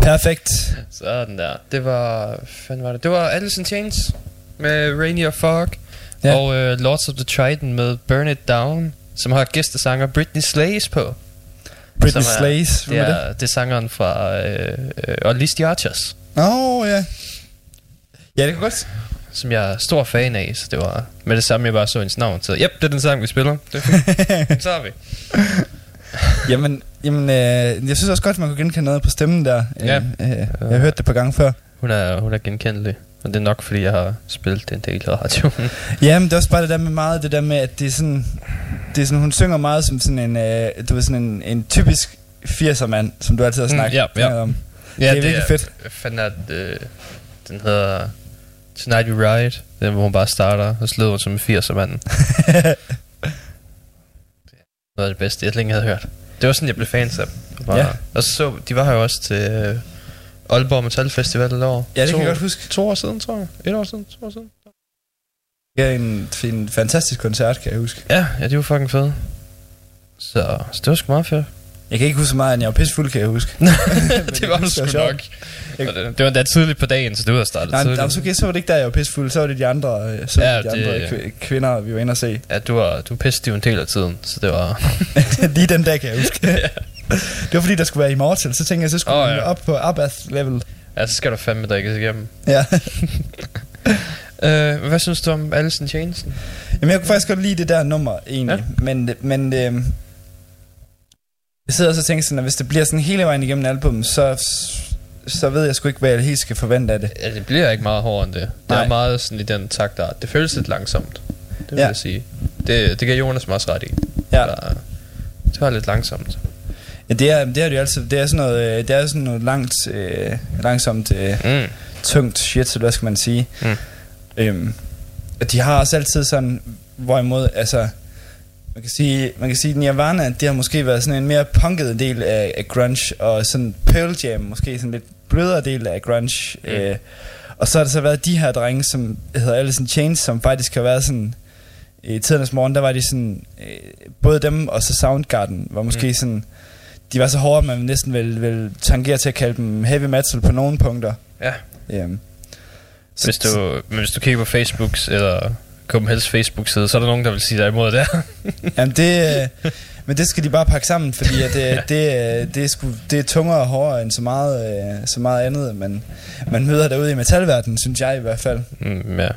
Perfekt. Sådan der. Det var, fanden var det? Det var Alice in Chains med Rainier Fog, ja. Og Lords of the Trident med Burn It Down, som har gæstesanger Britney Slays på. Britney Slays, hvad er det? Det er sangeren fra Alice the Archers. Åh, ja. Ja, det kan godt. Som jeg er stor fan af, så det var med det samme, jeg bare så hendes navn. Så det er den sang, vi spiller. Det er så har vi. Jamen, jeg synes også godt, man kunne genkende noget på stemmen der. Ja. Jeg hørte det på gange før. Hun er genkendelig. Og det er nok, fordi jeg har spillet den del af radioen. Jamen, det er også bare det der med meget, det der med, at det er sådan hun synger meget som sådan en, du ved, sådan en typisk 80'er mand, som du altid har snakket om. Ja, det er virkelig fedt. Fandme, at den hedder Tonight We Ride, den hvor hun bare starter og slår som en 80'er mand. Det var det bedste, jeg længe havde hørt. Det var sådan, jeg blev fans af. Ja. Og så, de var her jo også til Aalborg Metal Festival et år. Ja, det kan jeg godt huske. 2 år siden, tror jeg. 1 år siden, 2 år siden. Det var en fantastisk koncert, kan jeg huske. Ja, det var fucking fedt. Så det var sgu meget fedt. Jeg kan ikke huske så meget, end jeg var pissefuld, kan jeg huske. Det var det sgu nok. Det var da tidligt på dagen, så det var startet tidligt. Nej, så var det ikke der, jeg var pissefuld. Så var det de andre, kvinder, vi var inde og se. Ja, du var pissestiv en del af tiden, så det var... Lige den dag, kan jeg huske. Ja. Det var fordi, der skulle være Immortal, så tænkte jeg, så skulle man op på Abath-level. Ja, så skal du fandme drikkes igennem. Ja. Hvad synes du om Alice in Chains? Jamen, jeg kunne faktisk godt lide det der nummer, egentlig. Ja. Men jeg sidder også og tænker sådan, at hvis det bliver sådan hele vejen igennem albumet, så ved jeg sgu ikke, hvad jeg helt skal forvente af det. Ja, det bliver ikke meget hårdere end det. Det er meget sådan i den takt, der... Det føles lidt langsomt, det vil jeg sige. Det kan Jonas mig også ret i. Ja. Det var lidt langsomt. Ja, det er det jo altid. Det er sådan noget, langt, langsomt, tungt shit, så hvad skal man sige. De har også altid sådan, hvorimod, altså... Man kan sige, at Nirvana, det har måske været sådan en mere punket del af grunge, og sådan Pearl Jam, måske sådan en lidt blødere del af grunge. Og så har det så været de her drenge, som hedder Alice in Chains, som faktisk har været sådan... I tidernes morgen, der var de sådan... både dem og så Soundgarden var måske sådan... De var så hårde, at man næsten ville tangere til at kalde dem heavy metal på nogle punkter. Ja. Hvis du kigger på Facebooks eller... Copenhagens Facebook-side, så er der nogen, der vil sige dig imod der. Jamen men det skal de bare pakke sammen, fordi at det er tungere og hårdere end så meget andet, man møder derude i metalverdenen, synes jeg i hvert fald. Ja.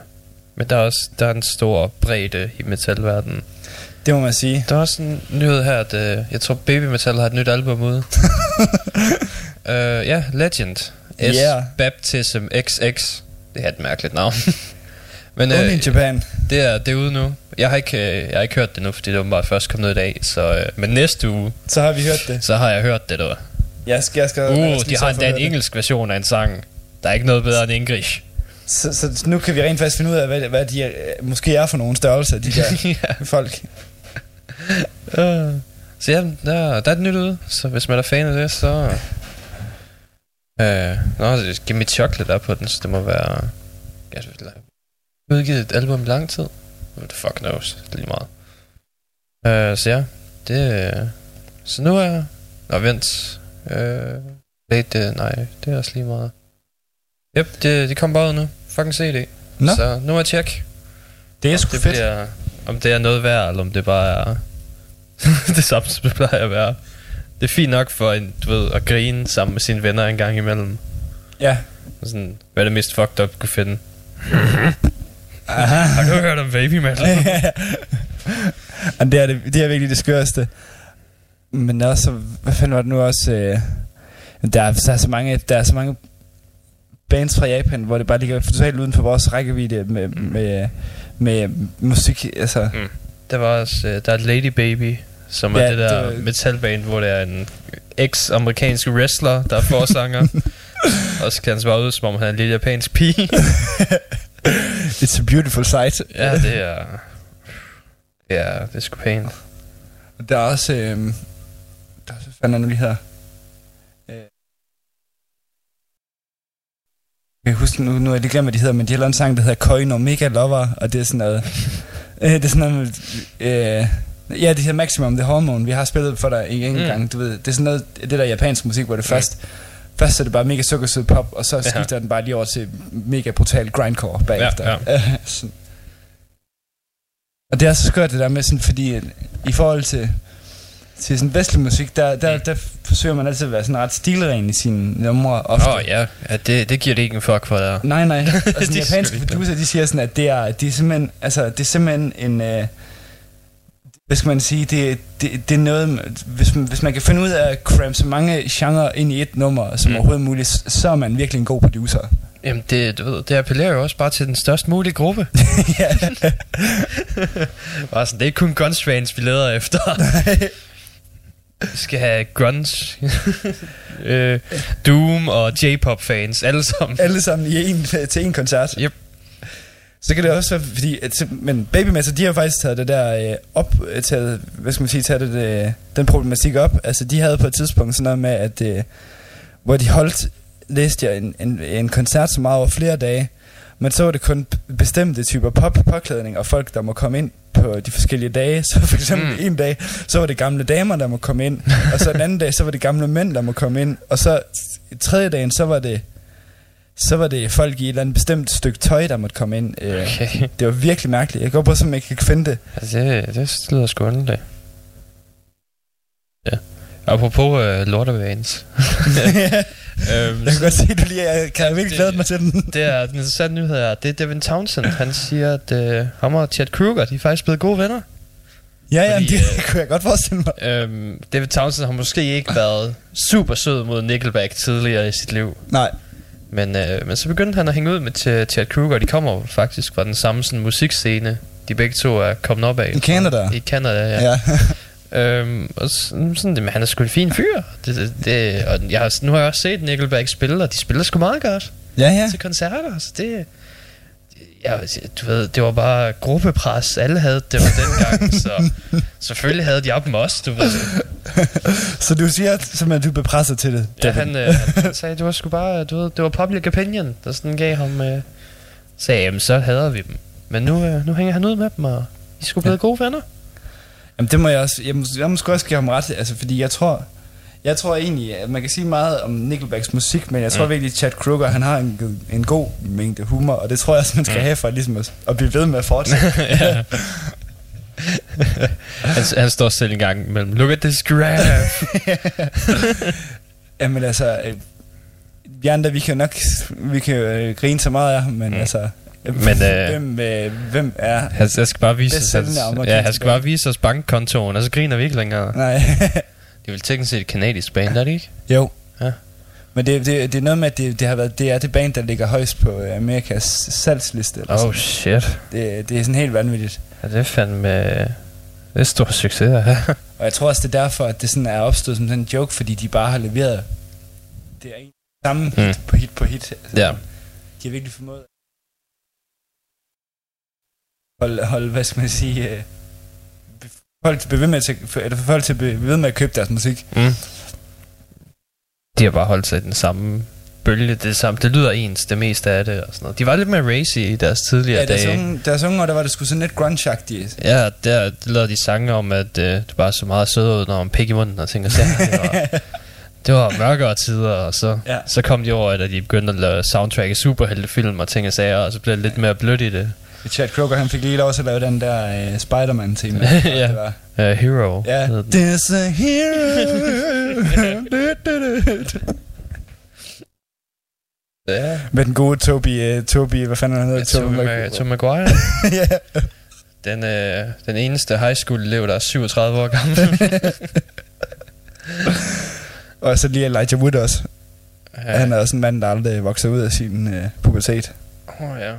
Men der er en stor bredde i metalverdenen. Det må man sige. Der er også en nyhed her, at jeg tror Babymetal har et nyt album ude. Legend. Baptism XX. Det er et mærkeligt navn. Men i Japan. Det er ude nu. Jeg har ikke hørt det nu, fordi det åbenbart først kom ned i dag, så men næste uge så har vi hørt det. Så har jeg hørt det der. Jeg skal de har endda en engelsk version af en sang. Der er ikke noget bedre end engelsk. Så nu kan vi rent faktisk finde ud af hvad de måske er for nogle størrelser de der folk. Så der er det nyt ude. Så hvis man er fan af det, så give me chocolate der på den, så det må være udgivet et album i lang tid. Fuck knows. Det er lige meget. Så ja. Det. Så nu er... Nå, vent. Nej, det er også lige meget. Yep, det kom bare ud nu. Fucking CD. No. Så nu må jeg tjekke. Det er sgu fedt. Om det er noget værd, eller om det bare er... det samme, som det plejer at være. Det er fint nok for en, du ved, at grine sammen med sine venner en gang imellem. Ja. Sådan, hvad er det mest fucked up, du kunne finde? Har du hørt om Babymetal? Det er virkelig det skørste. Men også, hvad fanden var det nu også? Der er så mange bands fra Japan, hvor det bare ligger totalt uden for vores rækkevidde med musik. Altså. Der var også der er Lady Baby, som er det der metalband, hvor der er en ex-amerikansk wrestler, der er forsanger. Og så kan han svare ud, som om han er en lille japansk pige. It's a beautiful sight. Ja, det er sgu pænt. Der er også... hvad fanden er nu lige her? Jeg husker nu har jeg lige glemt, hvad de hedder, men de har lavet en sang, der hedder Coin Omega Lover, og det er sådan noget... det er sådan noget... Ja, det hedder Maximum, The Hormone. Vi har spillet for dig en gang, du ved. Det er sådan noget, det der japansk musik, hvor det først er det bare mega sukkersød pop, og så skifter den bare lige over til mega brutal grindcore bagefter. Ja, ja. Og det er så skørt det der med sådan, fordi i forhold til sådan vestlig musik, der forsøger man altid at være sådan ret stilren i sine numre ofte. Det giver det ikke en fuck for der. Nej. Altså de japanske producer, de siger sådan, at det er simpelthen en... Hvad skal man sige, det er noget, hvis man kan finde ud af at cramme så mange genrer ind i et nummer som overhovedet muligt, så er man virkelig en god producer. Jamen det appellerer jo også bare til den størst mulige gruppe. Ja. Bare sådan, det er ikke kun grunge-fans, vi leder efter. Vi skal have grunge, doom og J-pop fans, alle sammen i til en koncert. Yep. Så kan det også være, fordi men Babymetal, de har faktisk taget det der den problematik op. Altså de havde på et tidspunkt sådan noget med at hvor de læste jeg en koncert så meget over flere dage, men så var det kun bestemte typer påklædning og folk der må komme ind på de forskellige dage. Så for eksempel en dag, så var det gamle damer der må komme ind, og så en anden dag, så var det gamle mænd der må komme ind, og så tredje dagen, så var det folk i et eller andet bestemt stykke tøj, der måtte komme ind. Okay. Det var virkelig mærkeligt. Jeg går på, som jeg kan finde det. Altså, det lyder sgu underligt. Ja. Apropos lortevans. Jeg kan godt se, at du lige kan have virkelig glædet mig til den. Det er den interessante nyhed her. Det er Devin Townsend. Han siger, at ham og Chad Kroeger, de er faktisk blevet gode venner. Ja, fordi, det kunne jeg godt forestille mig. Devin Townsend har måske ikke været super sød mod Nickelback tidligere i sit liv. Nej. Men så begyndte han at hænge ud med Chad Kroeger. De kommer faktisk fra den samme sådan, musikscene. De begge to er kommet op af I Canada, ja. Og sådan, men han er sgu en fin fyr. Og nu har jeg også set Nickelback spille, og de spiller sgu meget godt til koncerter. Så du ved, det var bare gruppepres. Alle havde det var dengang. Så selvfølgelig havde de op med os, du ved. Så du siger simpelthen, at du blev presset til det? Ja, han sagde, det var sgu bare, du ved, det var public opinion, der sådan gav ham, sagde, jamen så hader vi dem. Men nu hænger han ud med dem, og de skulle blive gode venner. Jamen det må jeg også, jeg må sgu også give ham ret, altså fordi jeg tror egentlig, at man kan sige meget om Nickelbacks musik, men jeg tror virkelig, Chad Kroeger, han har en god mængde humor, og det tror jeg også, man skal have for ligesom at blive ved med at fortsætte. han står selv en gang mellem look at this graph. Jamen altså de andre, vi kan grine så meget af ham, men altså hvem er han skal bare vise os bankkontoen, og så griner vi ikke længere. Nej. Det er vel teknisk set et kanadisk band, er det ikke? Jo. Ja. Men det er noget med, at det er det band, der ligger højst på Amerikas salgsliste. Eller shit. Det er sådan helt vanvittigt. Ja, det er fandme... Det er stor succes, ja. Og jeg tror også, det er derfor, at det sådan er opstået som sådan en joke, fordi de bare har leveret det er en samme hit på hit på hit. Altså, de har virkelig formået at holde, hvad skal man sige... folk til at blive ved med at købe deres musik. De har bare holdt sig i den samme bølge, det lyder ens, det meste af det og sådan noget. De var lidt mere racy i deres tidligere dage. Deres unge år, der var det sgu sådan lidt grunge-agtigt. Ja, der lavede de sange om, at det bare så meget søde ud, når man pik i munden og tænker sådan. Det var mørkere tider, og så kom de over, at de begyndte at lave soundtrack i superheltefilm og ting og sager, og så blev det lidt mere blødt i det. Chad Kroeger, han fik lige lov til at lave den der Spider-Man-tema. Ja, det var. Hero. Ja. There's a hero. Ja. Med den gode Toby, hvad fanden han hedder? Toby Maguire. Ja. Den eneste high school elev, der er 37 år gammel. Og så lige Elijah Wood også. Ja. Han er også en mand, der aldrig vokser ud af sin pubertet. Ja.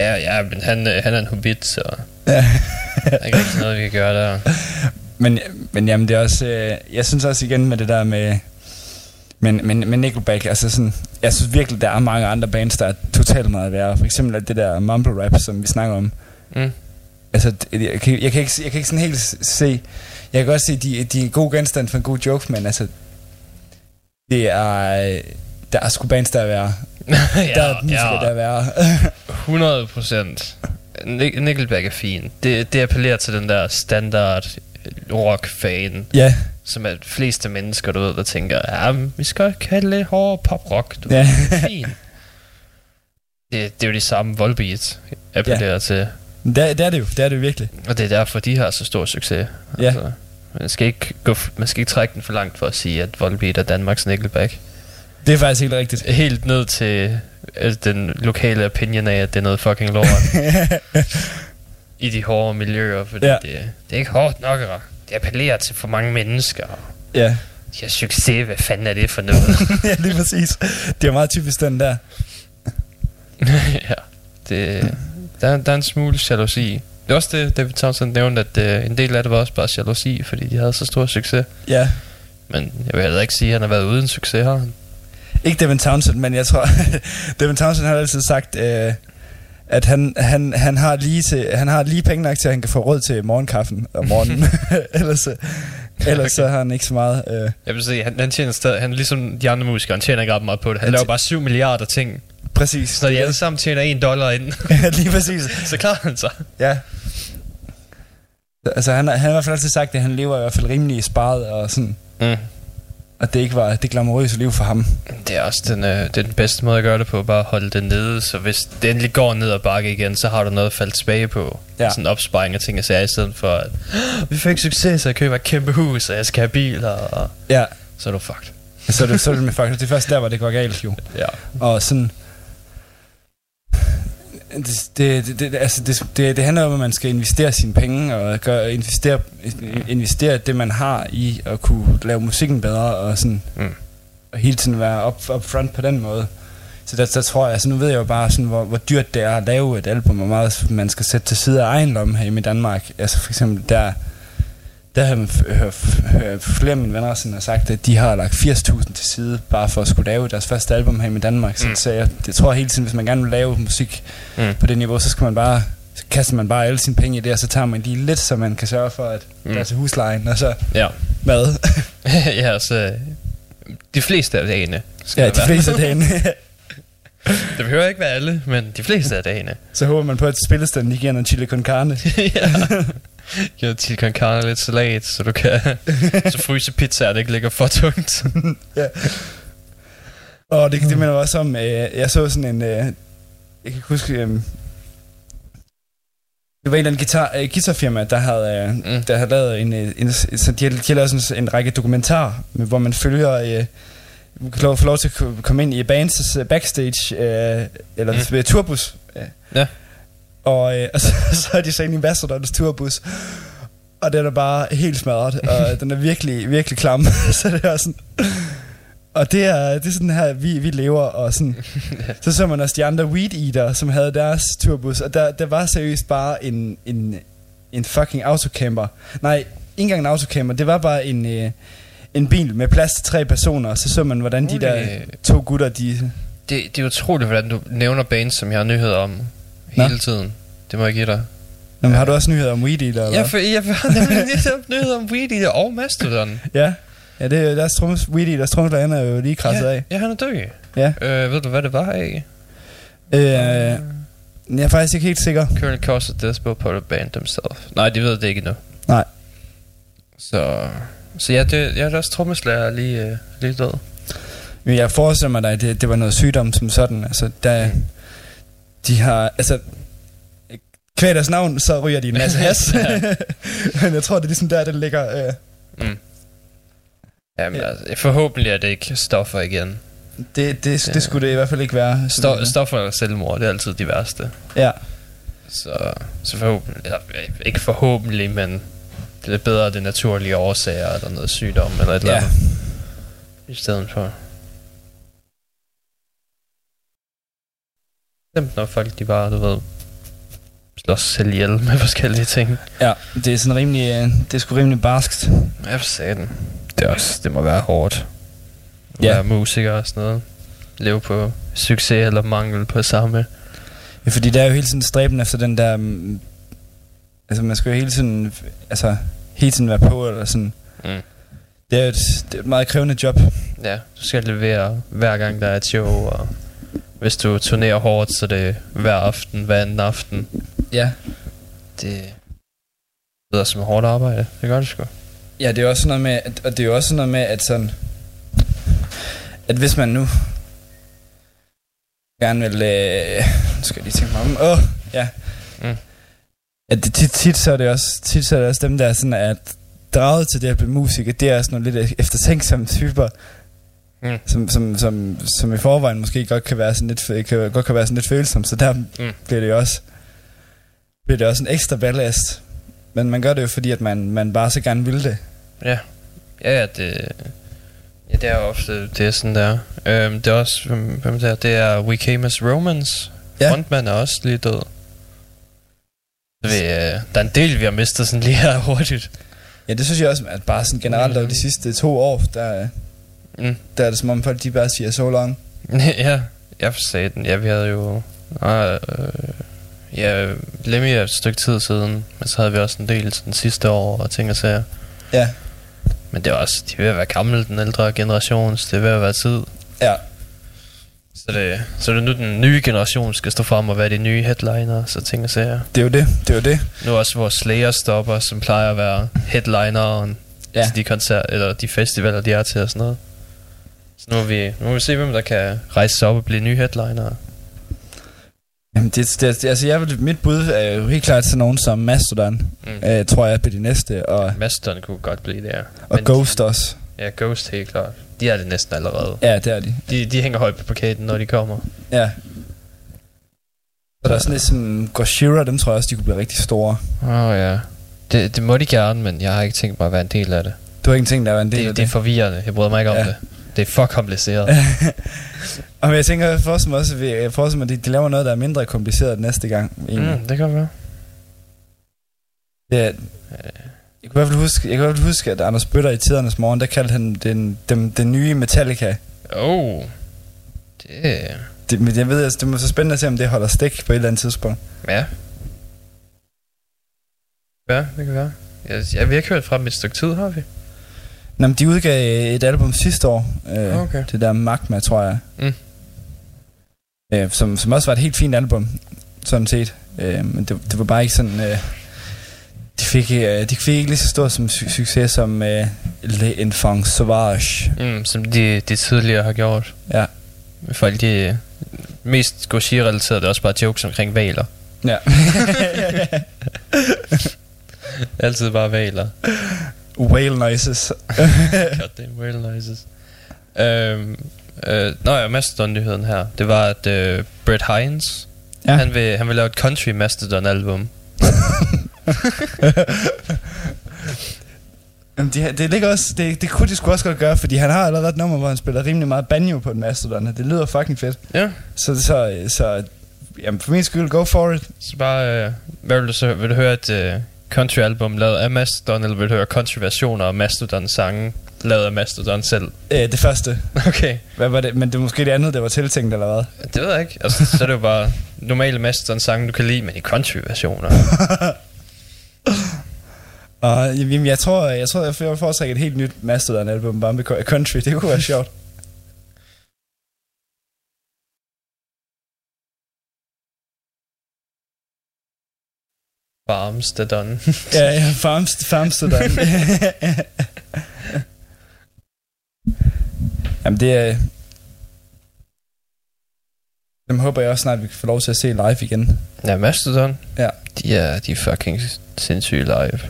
Ja, men han er en hobbit, så der er ikke noget, vi kan gøre der. Men jamen, det er også... jeg synes også igen med det der med... Men Nickelback, altså sådan... Jeg synes virkelig, der er mange andre bands, der er totalt meget værre. For eksempel det der mumble rap, som vi snakker om. Altså, jeg kan ikke sådan helt se... Jeg kan godt se, at de er gode genstand for en god joke, men altså... Det er... Der er sgu bands, der er værre. Der er musikere, der er værre. 100%. Nickelback er fint. Det appellerer til den der standard rock-fan. Ja. Som er de fleste mennesker, du ved, der tænker, ja, vi skal ikke have lidt hårdere pop-rock. Du ved, det er fint. Det er jo de samme Volbeat appellerer til. Det er det jo. Det er det jo virkelig. Og det er derfor, de har så stor succes. Ja. Altså, man skal ikke trække den for langt for at sige, at Volbeat er Danmarks Nickelback. Det er faktisk helt rigtigt. Helt ned til den lokale opinion af, at det er noget fucking lort. I de hårde miljøer, fordi det er ikke hårdt nok. Det appellerer til for mange mennesker. Ja. De har succes, hvad fanden er det for noget? Ja, lige præcis. Det er meget typisk den der. Ja, der er en smule jalousi. Det er også det, David Townsend nævnte, at en del af det var også bare jalousi, fordi de havde så stor succes. Ja. Men jeg vil heller ikke sige, at han har været uden succes her. Ikke Devin Townsend, men jeg tror Devin Townsend har altid sagt at han har lige penge nok til at han kan få råd til morgenkaffen om morgenen. ellers så har han ikke så meget. Jeg vil sige, han tjener stadig, han ligesom de andre musikere, han tjener ikke ret meget på det. Han laver bare 7 milliarder ting. Præcis. Så når de alle sammen tjener $1 ind. Lige præcis. Så klarer han sig. Ja. Altså han har i hvert fald altid sagt, at han lever i hvert fald rimelig sparet og sådan. Mm. Og det ikke var det glamourøse liv for ham. Det er også den bedste måde at gøre det på. Bare holde det nede. Så hvis det endelig går ned og bakke igen, så har du noget at falde tilbage på. Ja. Sådan en opsparing af ting og sager. I stedet for at vi fik succes, så jeg køber et kæmpe hus, og jeg skal have biler og... Ja. Så er du fucked. Så er du med fucked. Det er først der, hvor det går galt jo. Ja. Og sådan det handler om, at man skal investere sine penge og investere det, man har i at kunne lave musikken bedre og sådan og hele tiden være up front på den måde. Så der tror jeg, altså nu ved jeg jo bare sådan, hvor dyrt det er at lave et album, og meget man skal sætte til side af egen lomme her i Danmark. Altså for eksempel der har hørt flere af mine venner sådan har sagt, at de har lagt 80.000 til side bare for at skulle lave deres første album her i Danmark. Så jeg tror hele tiden, hvis man gerne vil lave musik på det niveau, så skal man bare kaster man bare alle sine penge i det, og så tager man lige lidt, så man kan sørge for at der til huslejen og så mad. Ja, så de fleste af dagene. Ja, de fleste af dagene. Det behøver ikke være alle, men de fleste af dagene. Så håber man på, at spillestanden lige giver noget chili con carne. Ja. Giver chili con carne lidt salat, så du kan så fryse pizzaer, det ikke ligger for tungt. Ja. Og det minder også om, jeg så sådan en, jeg kan ikke huske, det var en eller anden guitarfirma, der havde, der havde lavet de lavede sådan en række dokumentarer, hvor man følger... Du kan få lov til at komme ind i bands backstage eller turbus. Ja. Og så er de så inde i Mastodons turbus, og den er bare helt smadret, og den er virkelig, virkelig klam. Så det er sådan, og det er sådan her vi lever, og sådan. Så man også de andre Weed Eater, som havde deres turbus, og der var seriøst bare en fucking autocamper. Nej, ikke engang en autocamper, det var bare en bil med plads til 3 personer, og så man, hvordan de der 2 gutter, de... Det er utroligt, hvordan du nævner bands, som jeg har nyheder om hele tiden. Det må jeg give dig. Nå, men har du også nyheder om Weed Eater, eller hvad? Jeg har nyheder om Weed Eater og Mastodon. Ja, det er deres Weed Eater, deres trommeslager er jo lige krasset af. Ja, han er død. Ja. Ved du, hvad det var af? Jeg er faktisk ikke helt sikker. Current cause of death by popular band themselves. Nej, de ved det ikke endnu. Nej. Så ja, det er deres trommeslager lige død. Jeg forestiller mig dig, det var noget sygdom som sådan. Altså, de har... Altså, kvæg deres navn, så ryger de en masse has. Men jeg tror, det er ligesom der, det ligger... Jamen, altså, forhåbentlig er det ikke stoffer igen. Det skulle det i hvert fald ikke være. Stoffer og selvmord, det er altid de værste. Ja. Så forhåbentlig... Ikke forhåbentlig, men... Det er bedre, det naturlige årsager, eller noget sygdom, eller et eller andet, i stedet for. Stemt når folk, de bare, du ved, slår sig selv ihjel med forskellige ting. Ja, det er sådan rimelig, det er sgu rimelig barskt. Ja, for satan. Det må være hårdt. Være musiker og sådan noget. Leve på succes eller mangel på samme. Ja, fordi der er jo hele tiden stræben efter den der... Altså man skal jo hele tiden være på eller sådan. Det er jo et meget krævende job. Ja, du skal levere hver gang der er et show, og hvis du turnerer hårdt, så det er hver aften, hver anden aften. Ja. Det lyder som hårdt arbejde. Det gør det sgu. Ja, det er også noget med, og det er også noget med, at sådan, at hvis man nu gerne vil, skal jeg lige tænke mig om, at det tit så er det også, dem der sådan er draget til det at blive musiker, det er også nogle lidt eftertænksomme typer, som i forvejen måske godt kan være sådan lidt, følsomme, så der bliver det jo også, en ekstra ballast. Men man gør det jo, fordi at man bare så gerne vil det. Ja. Det er jo ofte, det er sådan der. Det er også, det er We Came As Romans. Ja. Frontmand er også lige død. Der er en del, vi har mistet sådan lige her hurtigt. Ja, det synes jeg også, at bare sådan generelt over de sidste 2 år, der er det som om folk, de bare siger so long. Ja, jeg sagde den. Ja, vi havde jo... Lemmy er et stykke tid siden, men så havde vi også en del sådan sidste år og ting og sager. Ja. Men det er også, de er ved at være gamle, den ældre generation, så det er ved at være tid. Ja. Så det er nu den nye generation skal stå frem og være de nye headliners og ting og sager. Det er jo det. Nu også vores Slayer stopper, som plejer at være headlineren til de koncerter eller de festivaler, de er til og sådan noget. Så nu må vi se, hvem der kan rejse sig op og blive nye headlinere. Jamen, mit bud er jo helt klart til nogen som Mastodon, tror jeg, bliver de næste. Og Mastodon kunne godt blive der. Og men Ghost også. Ja, Ghost helt klart. De er det næsten allerede. Ja, det er de. De hænger højt på plakaten, når de kommer. Ja. Og der er sådan lidt som Gojira, dem tror jeg også, de kunne blive rigtig store. Ja. Det må de gerne, men jeg har ikke tænkt mig at være en del af det. Du har ikke tænkt dig at være en del af det? Det er forvirrende. Jeg bryder mig ikke om det. Det er for kompliceret. Og jeg tænker for os, at de laver noget, der er mindre kompliceret næste gang. Det kan være. Jeg kan i hvert fald huske, at Anders Bøtter i Tidernes Morgen, der kaldte han den nye Metallica. Men jeg ved, at det må så spændende at se, om det holder stik på et eller andet tidspunkt. Ja, det kan være. Vi har ikke hørt fra dem et stykke tid, har vi? Jamen, de udgav et album sidste år, det der Magma, tror jeg, som også var et helt fint album, sådan set, men det var bare ikke sådan, de fik ikke lige så stor som succes som Le Enfant Sauvage, som de tidligere har gjort. Ja. Folk de mest Gojira-relaterede, det er også bare jokes omkring valer. Ja. Altid bare valer. Whale noises. Goddamn whale noises. Mastodon-nyheden her, det var at Brett Hines, han vil lave et country Mastodon-album. Det ligger også, det kunne de sgu også godt gøre, fordi han har allerede et nummer, hvor han spiller rimelig meget banjo på den Mastodon. Det lyder fucking fedt. Ja. Så jamen, for min skyld, go for it. Så bare vil du høre et country-album lavet af Mastodon, eller vil du høre country-versioner af Mastodon-sange lavet af Mastodon selv? Det første. Okay. Hvad var det? Men det var måske det andet, der var tiltænkt, eller hvad? Det ved jeg ikke. Altså, så er det jo bare normale Mastodon-sange, du kan lide, men i country-versioner. Og jeg tror, jeg vil foretrække et helt nyt Mastodon-album, bare med country. Det kunne være sjovt. Farmstadon. ja, Farmstadon. Jamen det er... Dem håber jeg også snart, vi kan få lov til at se live igen. Ja, Mastodon. Ja. De er fucking sindssyge live.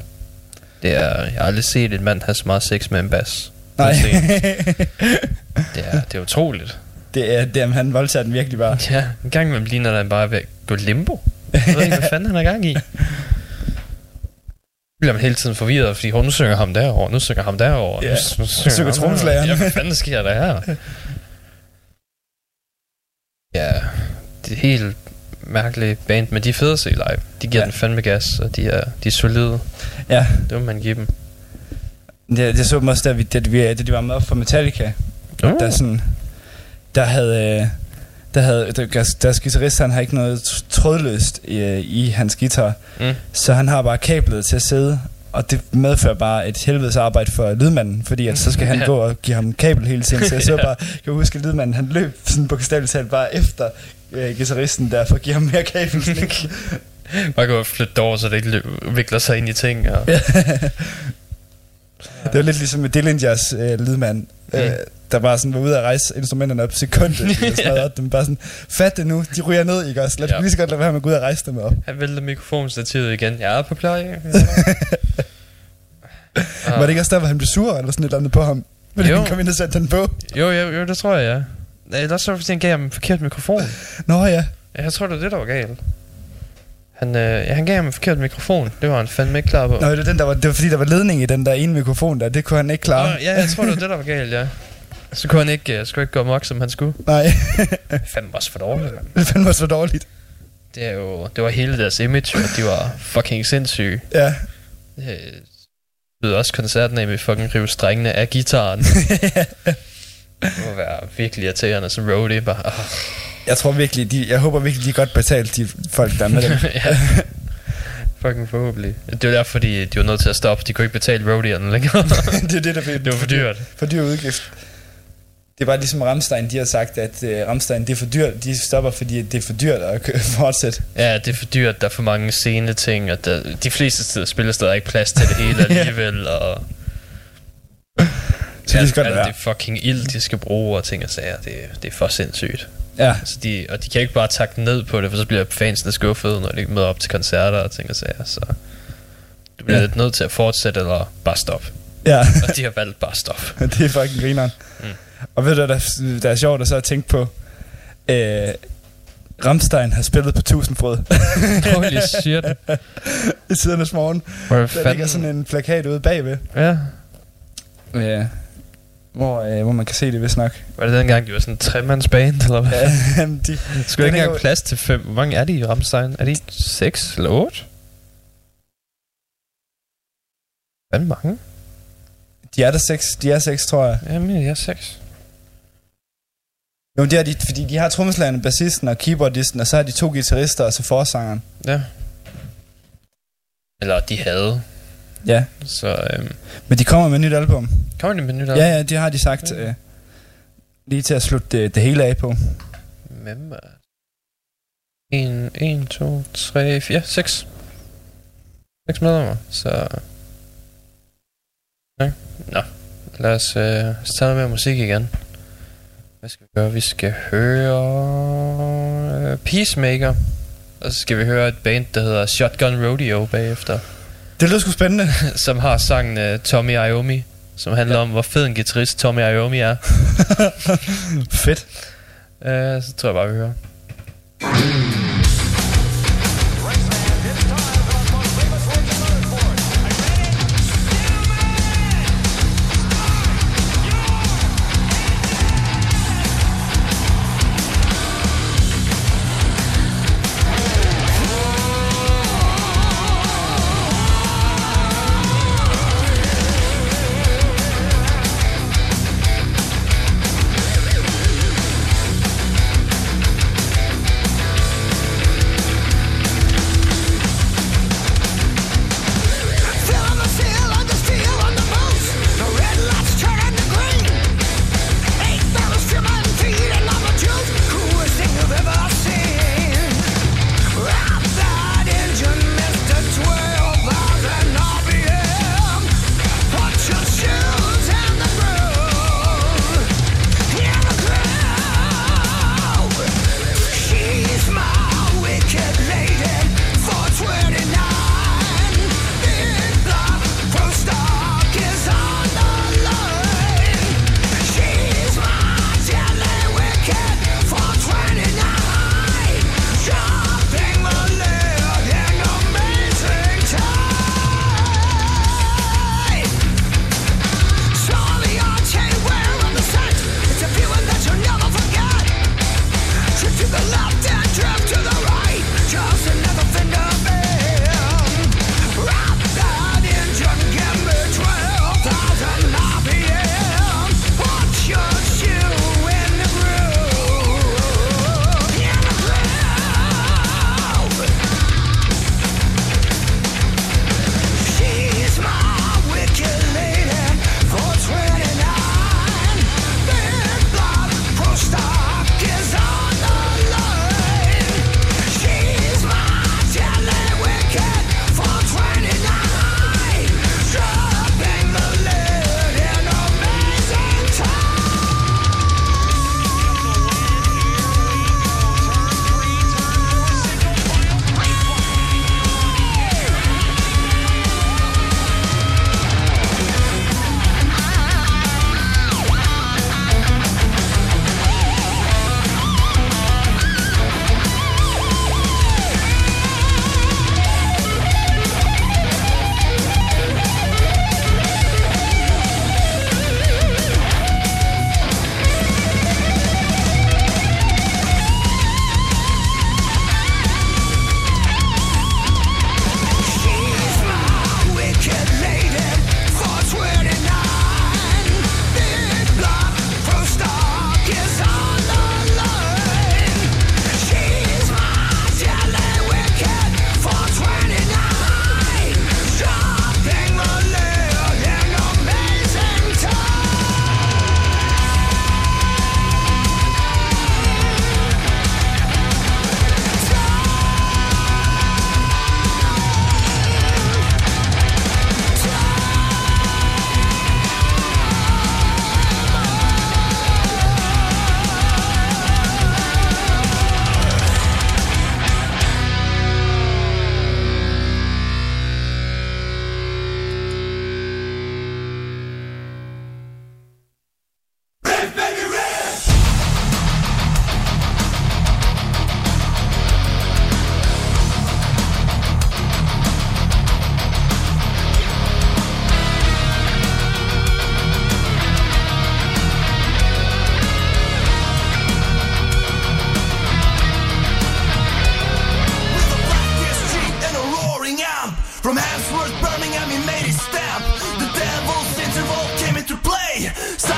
Det er... Jeg har aldrig set en mand have så meget sex med en bas. Nej. Det er utroligt. Det er han voldtager den virkelig bare. Ja, en gang imellem ligner der bare ved at gå limbo. Jeg ved ikke, hvad fanden han er gang i. Jeg bliver hele tiden forvirret, fordi hun synger ham derovre, nu synger ham derovre. Yeah. Nu synger tromslageren. Ja, hvad fanden sker der her? Ja, det er helt mærkelige band, men de er fede at se live. De giver den fandme gas, og de er solide. Ja. Det må man give dem. Jeg så dem også, da de var med op for Metallica. Deres guitarist, han har ikke noget trådløst i hans guitar, så han har bare kablet til at sidde, og det medfører bare et helvedes arbejde for lydmanden, fordi at så skal han gå og give ham kabel hele tiden, så jeg så bare kan huske, at lydmanden han løb sådan bogstaveligt talt bare efter guitaristen der for at give ham mere kabel. Man kan jo flytte over, så det ikke vikler sig ind i ting og... Det var lidt ligesom med Dillingers lydmand, der bare sådan var ude at rejse instrumenterne op sekundet. Den bare sådan, fat det nu, de ryger ned, ikke også? Lad dem lige så godt lade være med at gå ud og rejse dem op. Han vælter mikrofonstativet igen. Jeg er på pleje. Var det ikke også der, hvor han blev sur eller sådan et eller andet på ham? Ville han komme ind og sætte den på? Jo, det tror jeg, ja. Ellers så fordi han gav ham en forkert mikrofon. Nå ja. Jeg tror, det var det, der var galt. Han gav ham en forkert mikrofon. Det var han fandme ikke klar på. Nå, det var fordi der var ledning i den der ene mikrofon der. Det kunne han ikke klare. Nå, ja, jeg tror det var det der var galt, ja. Så kunne han ikke gå mok som han skulle. Nej. Fandme også for dårligt, man. Det fandme også for dårligt. Det er jo, det var hele deres image, og de var fucking sindssyge. Ja. Det blev også koncerten af med fucking rive strengene af gitaren. Det må være virkelig irriterende som roadie bare. Jeg tror virkelig, jeg håber virkelig, de er godt betalt, de folk, der er med dem. Fucking forhåbentlig. Det var derfor, de var nødt til at stoppe. De kunne ikke betale roadierne længere. Det var for dyrt. For dyr udgift. Det var ligesom Rammstein, de har sagt, at Rammstein, det er for dyrt. De stopper, fordi det er for dyrt at fortsætte. Ja, det er for dyrt. Der er for mange sceneting, og de fleste spillesteder er ikke plads til det hele alligevel. Og... så det alt det fucking ild, de skal bruge og ting og sager. Det er for sindssygt. Ja. Så og de kan ikke bare takke ned på det, for så bliver fansene skuffede, når de ikke møder op til koncerter og ting og sager. Så du bliver lidt nødt til at fortsætte eller bare stoppe. Ja. Og de har valgt bare stoppe. Det er fucking grineren. Mm. Og ved du, der er sjovt at så tænke på, Rammstein har spillet på Tusindfrød. Holy shit. I Sidernes Morgen. Der ligger sådan en plakat ude bagved. Ja. Ja. Hvor man kan se det ved snak. Var det dengang, de var sådan en tremandsband, eller hvad? Ja, de skulle ikke engang plads til 5. Hvor mange er de i Rammstein? Er de 6 eller 8? Hvad er mange? De er der 6, tror jeg. Jamen, de er 6. Jo, det er de, fordi de har trommeslageren, bassisten og keyboardisten, og så har de 2 guitarister og så forsangeren. Ja. Eller de havde... Ja. Så, men de kommer med et nyt album. Ja, det har de sagt. Okay. Lige til at slutte det hele af på. Hvem er 1, 2, 3, 4, 6. 6 medlemmer, så... Okay. Nå, lad os starte med musik igen. Hvad skal vi gøre? Vi skal høre... Peacemaker. Og så skal vi høre et band, der hedder Shotgun Rodeo bagefter. Det lyder sgu spændende. Som har sangen Tony Iommi, som handler om hvor fed en guitarist Tony Iommi er. Fedt. Så tror jeg bare vi hører.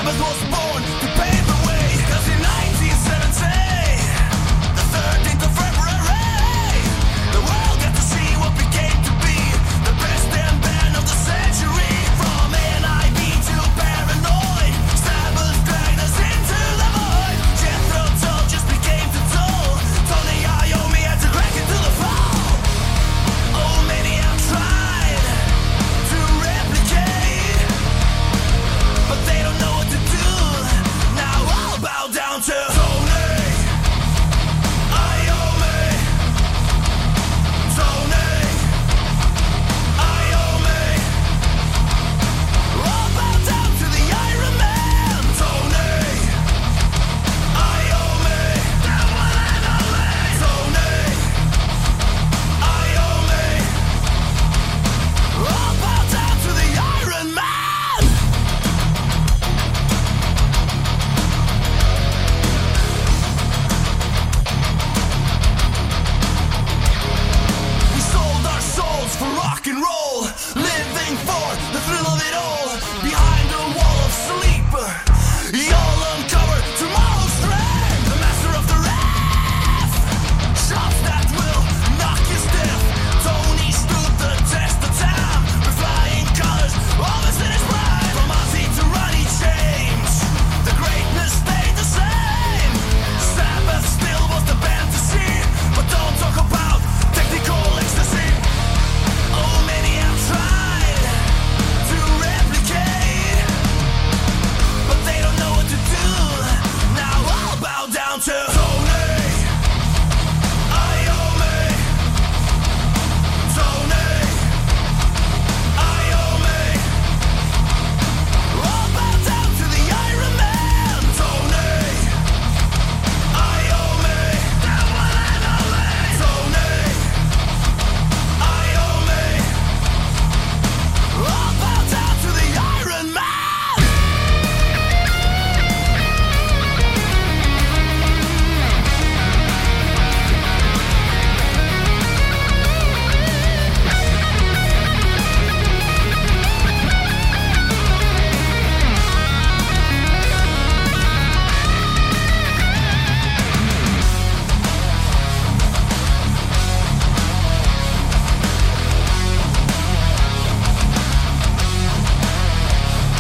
Sabbath was born to pave the way. Because in 1970, the 13th of February, the world got to see what became to be the best damn band of the century. From NIV to Paranoid, Sabbath dragged us into the void. Jethro Tull just became the toll. Tony Iommi had to crack into the fall. Oh, many have tried to replicate, but they don't know what to do. Now I'll bow down to Tony Iommi. Tony Iommi. I'll bow down to the Iron Man. Tony Iommi. Tony Iommi. I'll bow down to the Iron Man. We sold our souls for rock and roll, living for the thrill of it all. Behind a wall of sleep, you'll uncover tomorrow's strand. The master of the wrath, shots that will knock you stiff. Tony stood the test of time, with flying colors, all this in his prime. From Ozzy to Ronnie James, the greatness stayed the same. Sabbath still was the band to see, but don't talk about technical ecstasy. Oh, many have tried to replicate, but they don't know what to do. Now I'll bow down to Tony Iommi. Tony Iommi. I'll bow down to the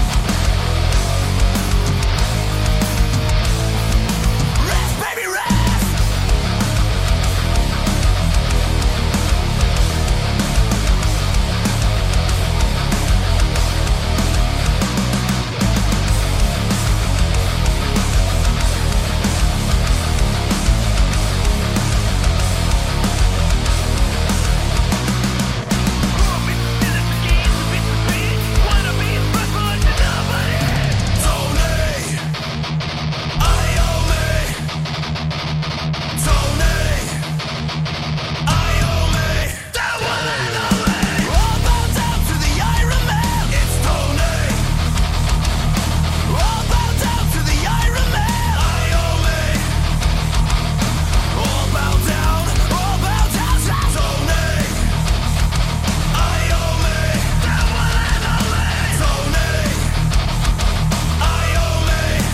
Iron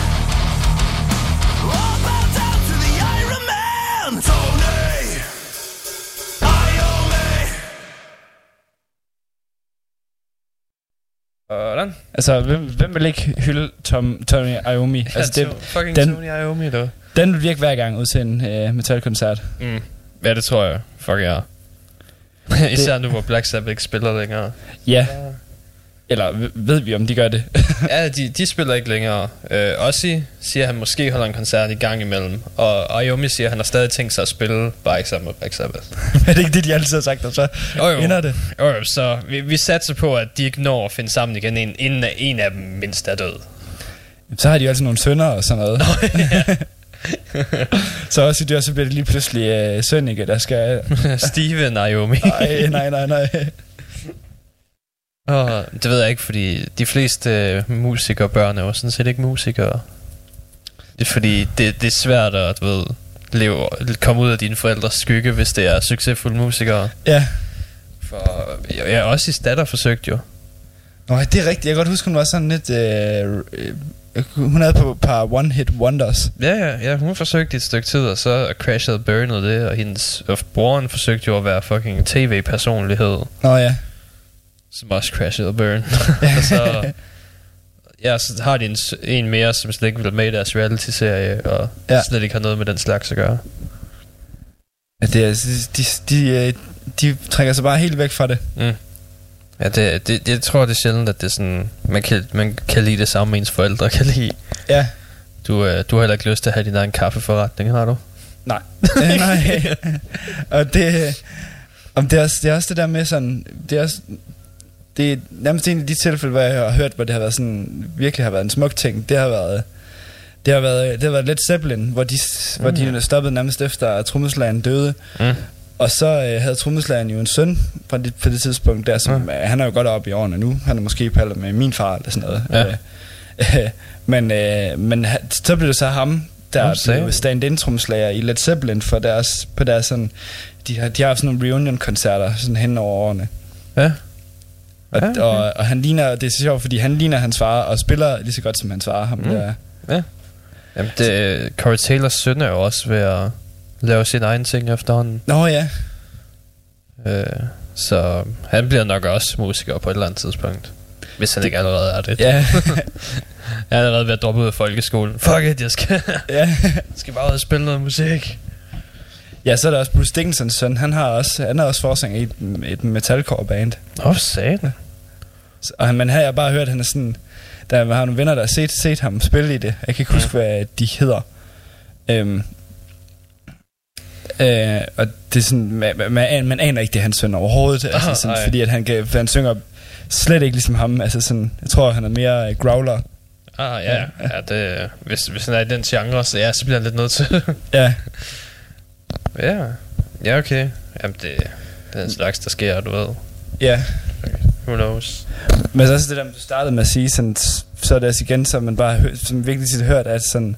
Man. Tony Iommi. Tony Iommi. I'll bow down to the Iron Man. Rest, baby, rest. Tony Iommi. Tony Iommi. The one and only. I'll bow down to the Iron Man. It's Tony. I'll bow down to the Iron Man. Iommi. I'll bow down to Tony Iommi. The one and only. Tony Iommi. I'll bow down to the Iron Man. Tony Iommi. Hvordan? Altså, hvem vil ikke hylde Tony Iommi? Altså, det, fucking den, Tony Iommi, eller hvad? den vil virke hver gang ud til en metalkoncert. Mm. Ja, det tror jeg. Fuck ja. Især nu, hvor Black Sabbath ikke spiller længere. Ja. Eller ved vi, om de gør det? Ja, de spiller ikke længere. Ozzy siger, at han måske holder en koncert i gang imellem. Og Iommi siger, at han har stadig tænkt sig at spille, bare ikke sammen med Black Sabbath. Er det ikke det, de altid har sagt, og så ender det? Jo, så vi satser på, at de ikke når at finde sammen igen, inden en af dem mindst er død. Så har de jo altid nogle sønner og sådan noget. Så også i det, så bliver det lige pludselig Sønneke, der skal... Steven Iommi. Nej. Oh, det ved jeg ikke, fordi de fleste musikerbørn er jo sådan set ikke musikere. Det er fordi, det er svært at komme ud af dine forældres skygge, hvis det er succesfulde musikere. Ja. For jeg er også i datter forsøgt jo. Nå, det er rigtigt. Jeg kan godt huske, hun var sådan lidt hun havde på et par one-hit wonders. Ja, hun forsøgte et stykke tid, og så crashede og burnede det, og hendes broren forsøgte jo at være fucking tv-personlighed. Nå ja. Som også crashede og burnede. Og så, ja, så har de en mere, som slet ikke vil med i deres reality-serie, og slet ikke har noget med den slags at gøre. Ja, det er, de trækker sig bare helt væk fra det. Mm. Ja, det, jeg tror, det er sjældent, at det er sådan, man kan lide det samme, ens forældre kan lide. Ja. Du har heller ikke lyst til at have din egen kaffeforretning, har du? Nej. Nej. Og det er også det der med sådan, det er nærmest en af de tilfælde, hvor jeg har hørt, hvor det har været sådan, virkelig har været en smuk ting. Det har været Led Zeppelin, hvor de stoppede nærmest efter, at trommeslageren døde. Mm. Og så havde trommeslageren jo en søn på det tidspunkt der, som han er jo godt oppe i årene nu. Han er måske på alder med min far eller sådan noget. Ja. Men så blev det så ham, der blev stand-in trommeslager i Led Zeppelin for på deres sådan. De har haft sådan nogle reunion-koncerter sådan hen over årene. Ja. Og, okay. og han ligner, det er så sjovt, fordi han ligner hans far og spiller lige så godt som hans far. Ham der. Ja. Jamen Corey Taylors søn er jo også ved at lave sin egen ting efterhånden. Nå ja. Så han bliver nok også musiker på et eller andet tidspunkt, hvis han ikke allerede er det. Ja. Jeg er allerede ved at droppe ud af folkeskolen. Fuck it, jeg skal bare ud og spille noget musik. Ja, så er der også Bruce Dickinsons søn. Han er også forsanger i et metalcore band. Åh, satan. Men her jeg bare hørt, at han er sådan. Der har nogle venner, der har set ham spille i det. Jeg kan ikke huske, hvad de hedder. Og det er sådan, man aner ikke, det er hans søn overhovedet, altså sådan, fordi at han synger slet ikke ligesom ham, altså sådan, jeg tror, han er mere growler. Det, hvis han er i den genre, så bliver han lidt nødt til. Ja. Ja, ja okay. Jamen det er den slags, der sker, du ved. Ja. Okay. Who knows. Men så også det der, du startede med at sige, sådan, så er det altså igen, så man bare som virkelig tit hørt, at sådan,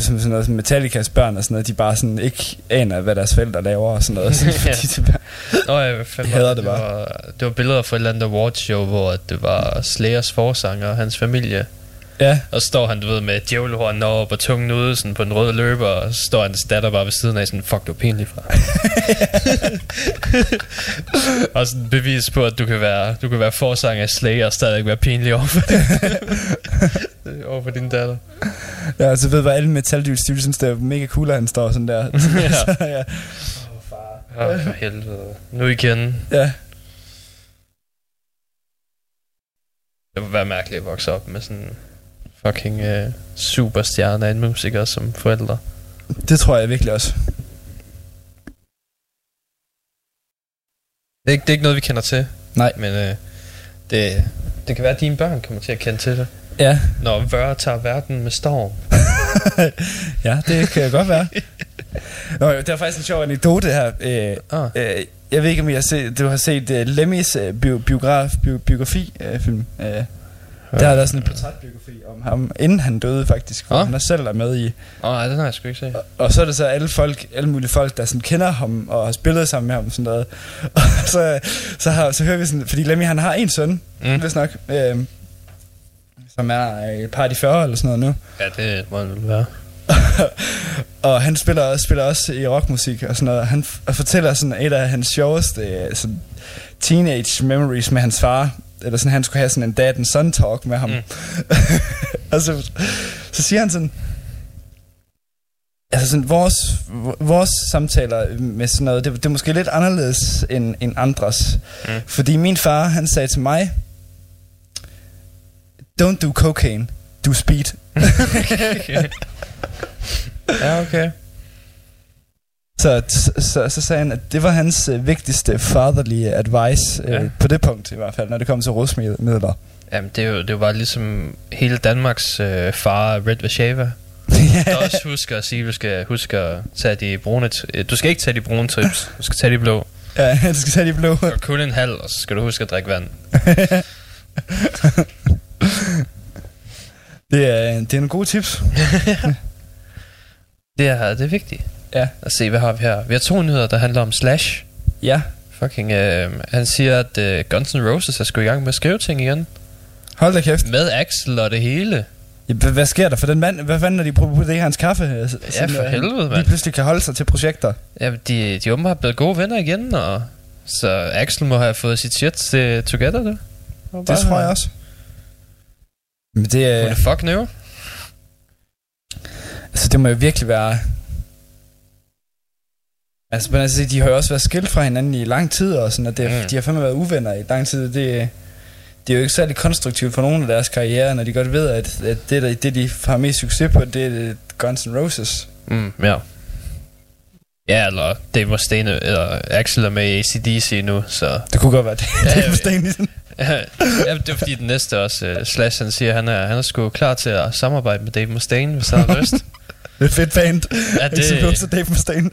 som sådan noget, Metallicas børn og sådan noget, de bare sådan ikke aner, hvad deres forældre laver og sådan noget. Sådan, de hader det bare. Det var billeder fra et eller andet awardshow, hvor det var Slayers forsanger og hans familie. Ja. Og så står han, du ved, med djævlehornen op og tungen ude sådan på den røde løber, og så står hans datter bare ved siden af sådan, fuck, du er pinlig, far. Og sådan bevis på, at du kan være forsanger af Slayer og stadig være pinlig overfor din datter. Ja, og så ved bare alle metaldyr stil, synes det er mega cool, at han står sådan der. Ja. Far. For helvede. Nu igen. Ja. Det må være mærkeligt at vokse op med sådan fucking superstjerne af en musiker som forældre. Det tror jeg virkelig også. Det er ikke noget, vi kender til. Nej. Men det kan være, at dine børn kommer til at kende til det. Ja. Når vørre tager verden med storm. Ja, det kan godt være. Nå, det er faktisk en sjov anekdote her. Jeg ved ikke, om du har set Lemmys biografi-film. Der er der sådan en portrætbiografi om ham, inden han døde faktisk, hvor han er selv er med i. Den har jeg sgu ikke set. Og så er det så alle mulige folk, der sådan kender ham og har spillet sammen med ham og sådan noget. Og så hører vi sådan, fordi Lemmy han har en søn, hvis nok, som er et par i 40 eller sådan noget nu. Ja, det må det være. Og han spiller også i rockmusik og sådan noget. Han fortæller sådan et af hans sjoveste sådan teenage memories med hans far. Eller sådan, han skulle have sådan en dad and son talk med ham. Og så siger han sådan, altså sådan, vores samtaler med sådan noget, det er måske lidt anderledes end andres. Fordi min far, han sagde til mig, don't do cocaine, do speed. Ja, okay. Så sagde han, at det var hans vigtigste fatherlige advice på det punkt i hvert fald, når det kom til rusmidler. Jamen det var ligesom hele Danmarks far Red Vashava. Der også husker at sige, at du skal huske at tage de brune du skal ikke tage de brune trips, du skal tage de blå. Ja, du skal tage de blå. Og kun en halv, og så skal du huske at drikke vand. Det er en god tips. Det er vigtigt. Ja. Lad os se, hvad har vi her. Vi har 2 nyheder, der handler om Slash. Ja. Fucking han siger, at Guns N' Roses er sgu i gang med at skrive ting igen. Hold da kæft. Med Axel og det hele. Ja, hvad sker der for den mand? Hvad fanden er de på det i hans kaffe? Ja, for helvede, mand. De pludselig kan holde sig til projekter. Ja, de unge har blevet gode venner igen, og så Axel må have fået sit shit together, det. Det tror jeg også. Men det er... What the fuck nu? Altså, det må jo virkelig være... Altså, man kan sige, de har også været skilt fra hinanden i lang tid, og sådan, og det, de har fandme været uvenner i lang tid, det er jo ikke særlig konstruktivt for nogen af deres karriere, når de godt ved, at det de har mest succes på, det er Guns N' Roses. Mm, ja. Ja, eller Dave Mustaine, eller Axel er med i AC/DC nu, så... Det kunne godt være det, ja, Dave Mustaine. Ja, det er fordi den næste også, Slash, han siger, han er sgu klar til at samarbejde med Dave Mustaine, hvis han har lyst. Det er fedt band. Ja, det... Ikke så Dave Mustaine.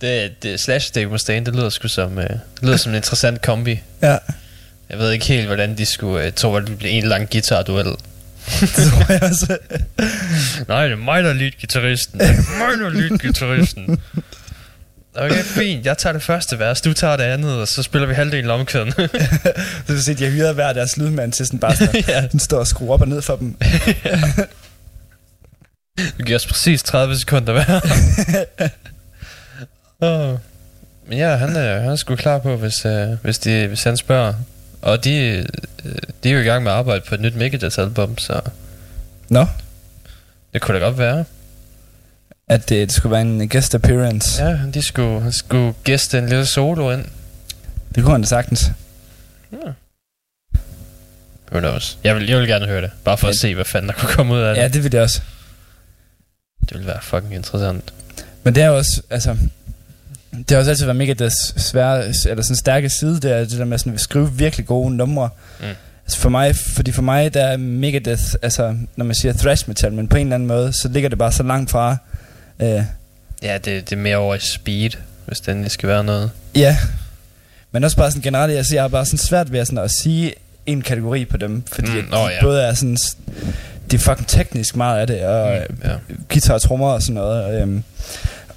Det Slash Dave Mustaine, det lyder sgu som, en interessant kombi. Ja. Jeg ved ikke helt, hvordan de skulle... Jeg tror, det blev en lang guitar-duel. Det tror jeg også. Nej, det er mig, der er lead-guitaristen. Okay, fint. Jeg tager det første vers, du tager det andet, og så spiller vi halvdelen omkøden. Det vil sige, at jeg hyrede hver deres lydmand til sådan bare sådan, ja. Den står og skruer op og ned for dem. Ja. Du giver os præcis 30 sekunder hver. Men ja, han er sgu klar på, hvis han spørger. Og de er jo i gang med at arbejde på et nyt Megadeth-album, så... Nå? No. Det kunne da godt være. At det skulle være en guest appearance? Ja, han skulle gæste en lille solo ind. Det kunne han da sagtens. Ja. Who knows? Jeg vil gerne høre det, bare for at se, hvad fanden der kunne komme ud af det. Ja, det ville jeg også. Det ville være fucking interessant. Men det er også, altså... Det har også altid været Megadeths svære, eller sådan stærke side, det der med sådan, at skrive virkelig gode numre. Mm. Altså for mig, der er Megadeth, altså når man siger thrash metal, men på en eller anden måde, så ligger det bare så langt fra. Ja, det er mere over i speed, hvis det endelig skal være noget. Ja, men også bare sådan generelt, jeg har bare sådan svært ved sådan at sige en kategori på dem, fordi både er sådan, det er fucking teknisk meget af det, og guitar og trommer og sådan noget,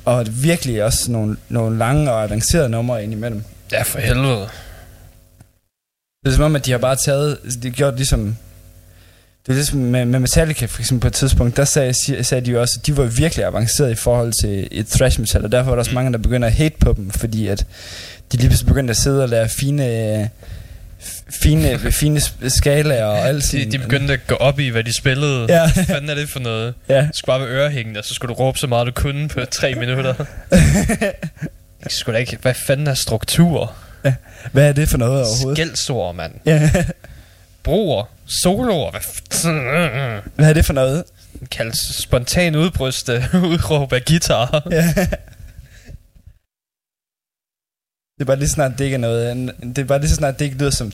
og virkelig også nogle lange og avancerede numre ind imellem. Ja, for helvede. Det er som om, at de har bare taget... De har gjort ligesom... Det er ligesom med Metallica, for eksempel på et tidspunkt, der sagde de jo også, at de var virkelig avancerede i forhold til et thrash metal, og derfor var der også mange, der begynder at hate på dem, fordi at de lige pludselig begyndte at sidde og lære fine skalaer og alt sådan. De begyndte at gå op i, hvad de spillede. Ja. Hvad fanden er det for noget? Ja. Du skulle bare være ørehængende, og så skulle du råbe så meget, du kunne på 3 minutter. Jeg skulle da ikke... Hvad fanden er struktur? Ja. Hvad er det for noget overhovedet? Skældsord, mand. Ja. Broer. Soloer. Hvad er det for noget? Kaldes spontan udbryste udråb af guitar. Ja. Det er bare lige så snart, det ikke er noget. Det er bare lige så snart, det ikke lyder som...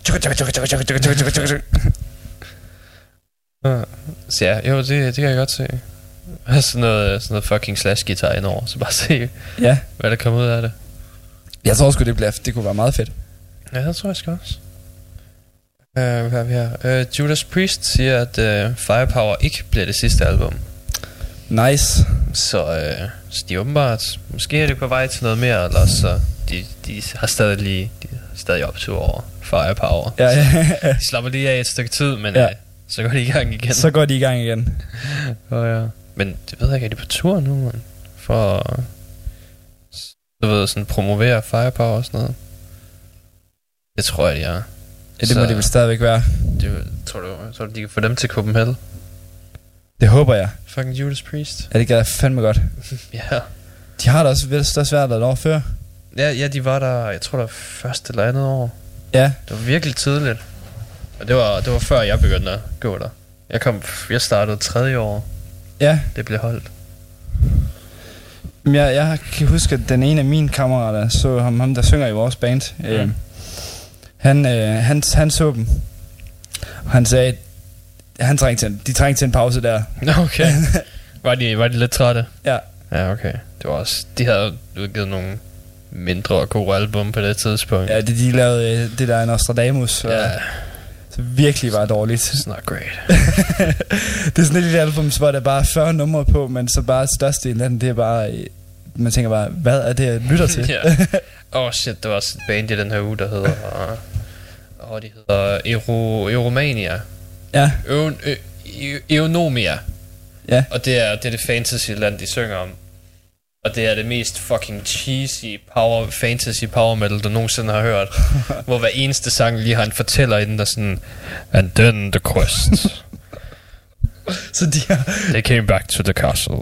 Så ja, jo, det kan jeg godt se. Og sådan noget fucking Slash-guitar indover. Så bare se, hvad der kommer ud af det. Jeg tror sgu, det kunne være meget fedt. Ja, det tror jeg sgu også. Hvad har vi her? Judas Priest siger, at Firepower ikke bliver det sidste album. Nice. Så de er åbenbart... Måske er det på vej til noget mere, eller så... De har stadig optur over Firepower. Ja. De slapper lige af et stykke tid, men så går de i gang igen. Men det ved jeg ikke, er de på tur nu, man? For at sådan promovere Firepower og sådan noget. Det tror jeg, de er. Ja, det så, må de vel stadigvæk være. Tror du, de kan få dem til Copenhagen? Det håber jeg. Fucking Judas Priest. Ja, det gad jeg fandme godt. Ja. De har da også svært at overføre. Ja, de var der, jeg tror der var første eller andet år. Ja. Det var virkelig tidligt. Og det var før jeg begyndte at gå der. Jeg startede 3. år. Ja. Det blev holdt. Jeg kan huske, at den ene af mine kammerater så ham der synger i vores band. Han så dem. Og han sagde, de trængte til en pause der. Okay. Var de lidt trætte? Ja. Ja, okay. Det var også, de havde udgivet nogle mindre og gode album på det tidspunkt. Ja, de lavede det der Nostradamus. Ja. Så virkelig var dårligt. It's not great. Det er sådan et lille album, hvor der bare 40 numre på, men så bare størstedelen af den, det er bare... Man tænker bare, hvad er det, jeg lytter til? Shit, der var også et band i den her uge, der hedder... de hedder Euromania. Ja. Euromania. Ja. Og det er det fantasyland, de synger om. Og det er det mest fucking cheesy power, fantasy power metal, du nogensinde har hørt. Hvor hver eneste sang lige har en fortæller inden, der sådan... And then the quest. Så de har... They came back to the castle.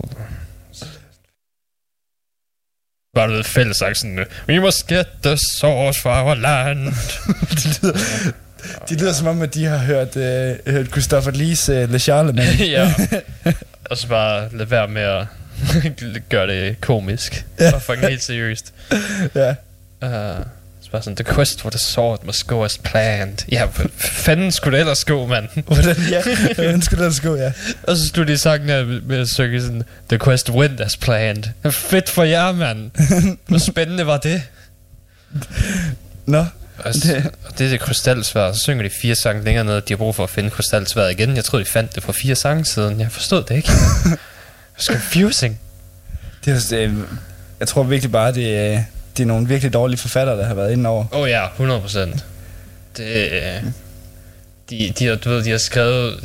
Bare noget fælles sagt sådan... We must get the source for our land. De lyder som om, at de har hørt Christopher Lees Le Charlemagne. Ja. Og så bare lade være med at... gør det komisk. Det var fucking helt seriøst. Ja. Så bare sådan, the quest for the sword must go as planned. Ja, fanden skulle det ellers gå, mand. Hvordan skulle det ellers gå, ja. Og så stod de sangen her med at synge sådan, the quest went as planned. Fedt for jer, mand. Hvor spændende var det. Nå. Og det er det krystalsvær. Så synger de 4 sange længere ned, de har brug for at finde krystalsværet igen. Jeg troede, de fandt det for 4 sange siden. Jeg forstod det ikke. It's confusing. Jeg tror virkelig bare, det er nogle virkelig dårlige forfattere, der har været inde over. Åh ja, 100%. De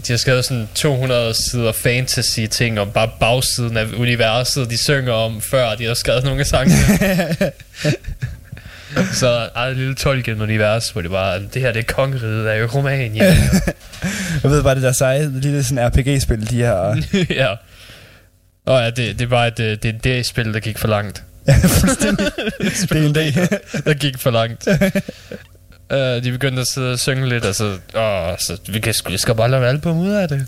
har skrevet sådan 200 sider fantasy ting om bare bagsiden af universet, de synger om før, de har skrevet nogle sange. Så et lille Tolkien univers, hvor det bare, det her det er kongeriget af Euromania. Jeg ved bare det der seje, det lille sådan RPG-spil, de har. Ja. Åh ja, det er bare et D-spil, der gik for langt. Ja, fuldstændig. Det er en D, der gik for langt. De begyndte at sidde og synge lidt, og så vi skal bare lave album ud af det.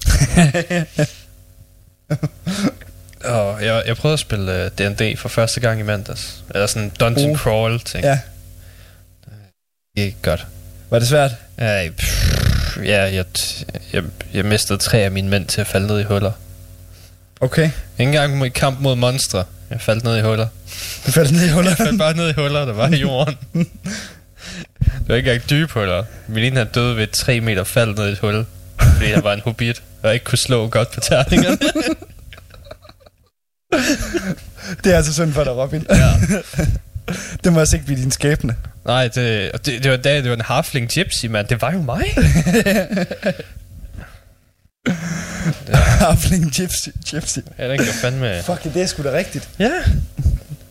Og jeg prøvede at spille D&D for første gang i mandags. Eller sådan en dungeon crawl ting. Ja. Det gik godt. Var det svært? Ja, jeg mistede 3 af mine mænd til at falde ned i huller. Okay. Ingen gang i kamp mod monstre. Jeg faldt ned i huller. Du faldt ned i huller? Jeg faldt bare ned i huller, der var i jorden. Det var ikke engang dybe huller. Min han døde ved 3 meter fald ned i et hul. Fordi han var en hobbit, og ikke kunne slå godt på terningerne. Det er altså synd for dig, Robin. Ja. Det må altså ikke blive din skæbne. Nej, det var en dag, det var en halfling gypsy, mand. Det var jo mig. Halfling gypsy. Ja, den gjorde fandme... Fuck, det er sgu da rigtigt. Ja.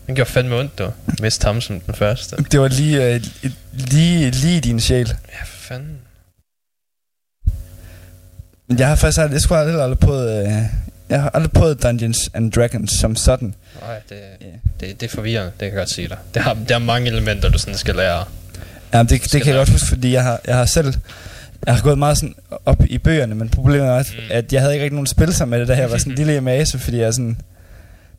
Den gjorde fandme ondt, du. Mest ham som den første. Det var lige din sjæl. Ja, for fanden. Jeg har faktisk aldrig prøvet... Jeg har aldrig prøvet Dungeons and Dragons som sådan. Nej, det er forvirrende, det kan jeg godt sige dig. Der er mange elementer, du sådan skal lære. Ja, det kan jeg godt huske, fordi jeg har gået meget sådan op i bøgerne, men problemet er, at jeg havde ikke rigtig nogen spil sammen med det, der her var sådan en lille masse, fordi jeg sådan,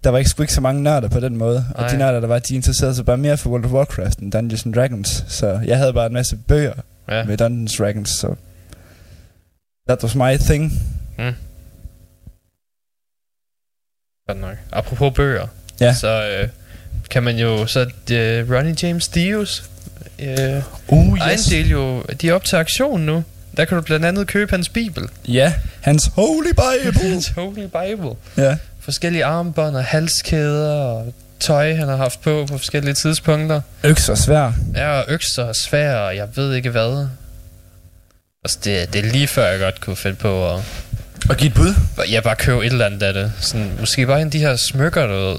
der var ikke så mange nørder på den måde, og de nørder, der var, de interesserede sig bare mere for World of Warcraft end Dungeons and Dragons, så jeg havde bare en masse bøger med Dungeons and Dragons, så that was my thing. Godt nok. Apropos bøger, så kan man jo, så Ronnie James Dios de er op til auktion nu. Der kan du blandt andet købe hans bibel. Ja, hans Holy Bible. Ja. Forskellige armbånd og halskæder og tøj, han har haft på forskellige tidspunkter. Økser og sværd. Ja, økser og sværd, og jeg ved ikke hvad. Altså, det er lige før, jeg godt kunne finde på at... Og give et bud? Ja, bare købe et eller andet af det. Sådan, måske bare en af de her smykker, du ved.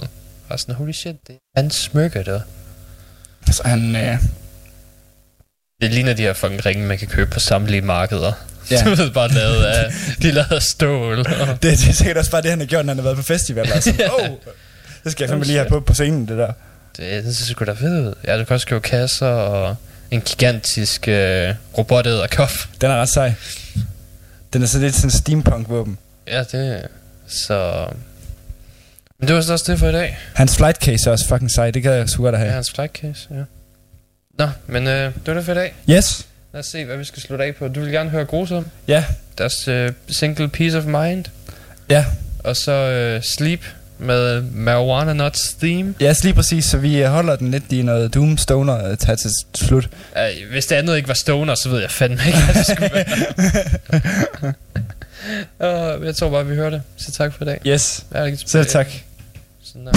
Bare sådan, holy shit, det er hans smykker, der. Altså, han... Det ligner de her fucking ringe, man kan købe på samtlige markeder. Ja. Det er bare lavet af... De er lavet af stål. Og... Det er sikkert også bare det, han har gjort, når han har været på festival. Og sådan, det skal jeg fandme lige have på scenen, det der. Det synes jeg sgu da fedt ud. Ja, du kan også købe kasser og en gigantisk robotæderkop. Den er ret sej. Den er så lidt sådan en steampunk-våben. Ja, det... Så... Men det var så også det for i dag. Hans flight case er også fucking sej. Det kan jeg sgu godt have. Ja, hans flight case, ja. Nå, men det var det for i dag. Yes. Lad os se, hvad vi skal slutte af på. Du vil gerne høre Grusom. Ja. Deres single Peace of Mind. Ja. Og så Sleep med Marijuana Nuts Theme. Ja, lige præcis. Så vi holder den lidt i noget Doom Stoner tager til slut. Hvis det andet ikke var Stoner, så ved jeg fandme ikke, hvad det skulle være. Jeg tror bare, vi hører det. Så tak for i dag. Yes. Selv tak. Sådan der.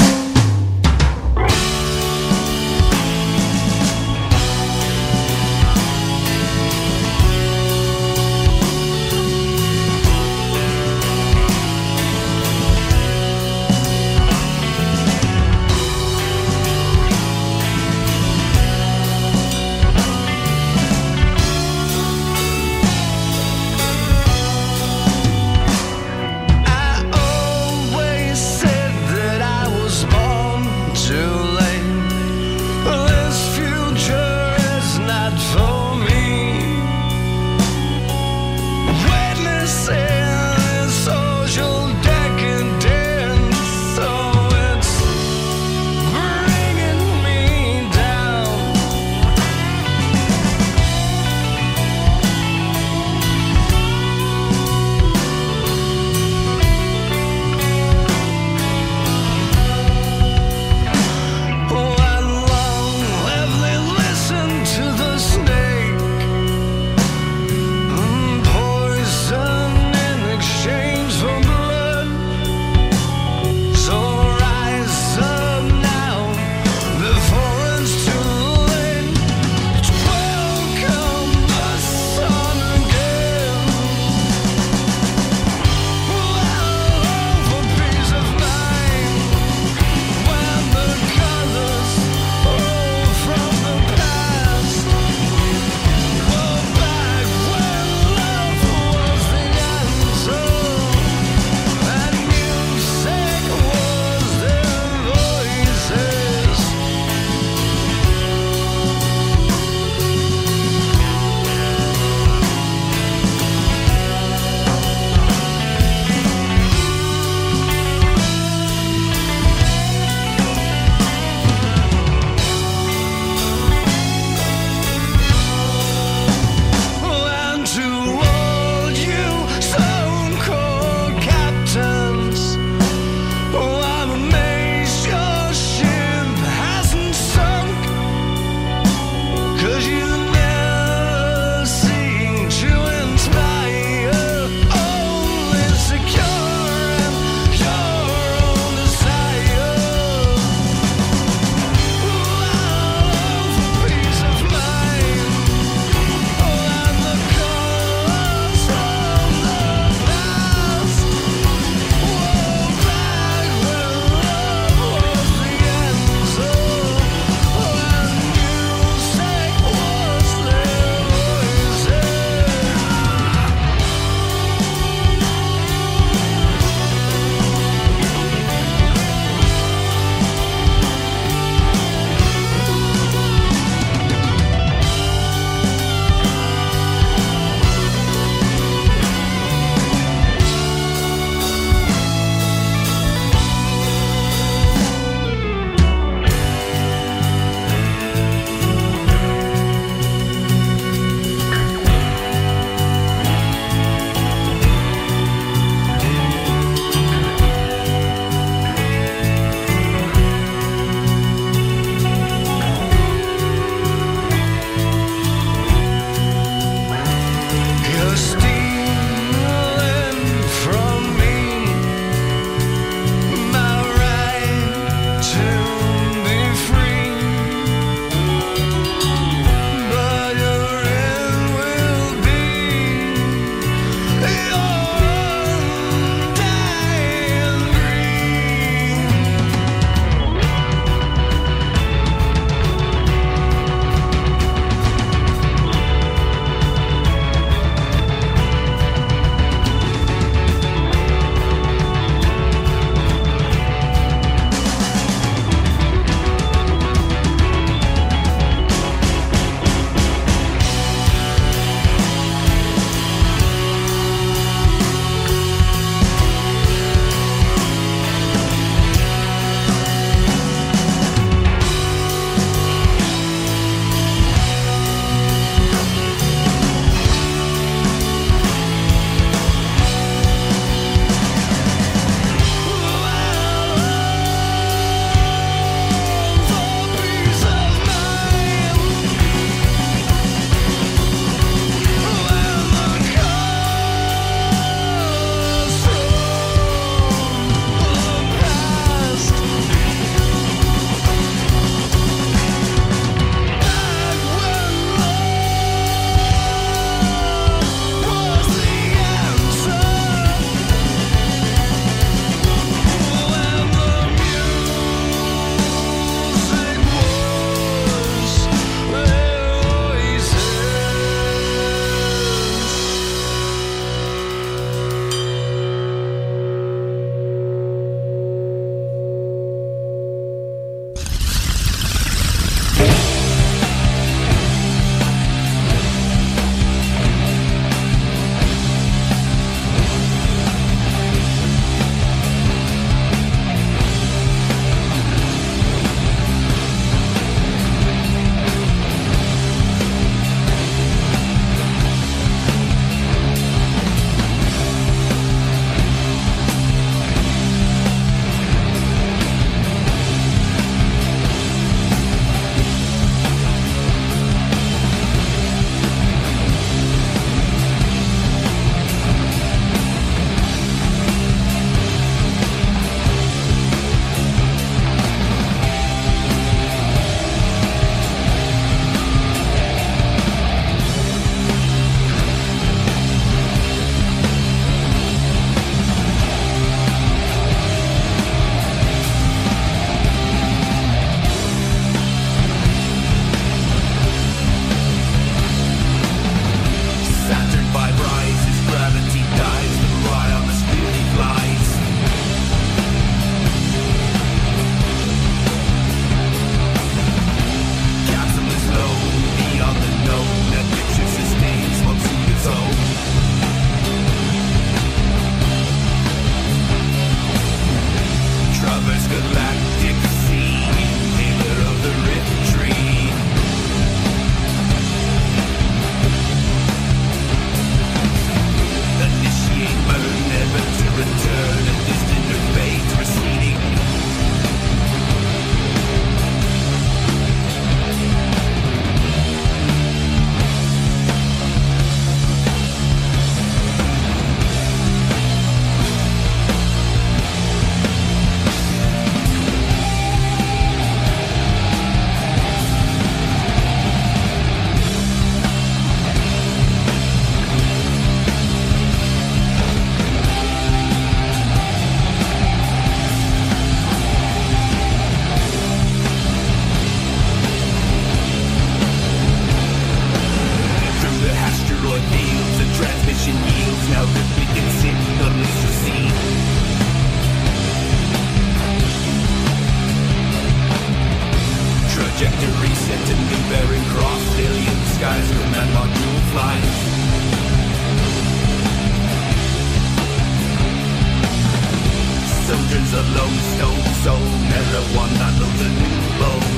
Mountains of lone stone soul, never one that knows a new bone.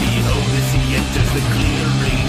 Behold as he enters the clearing,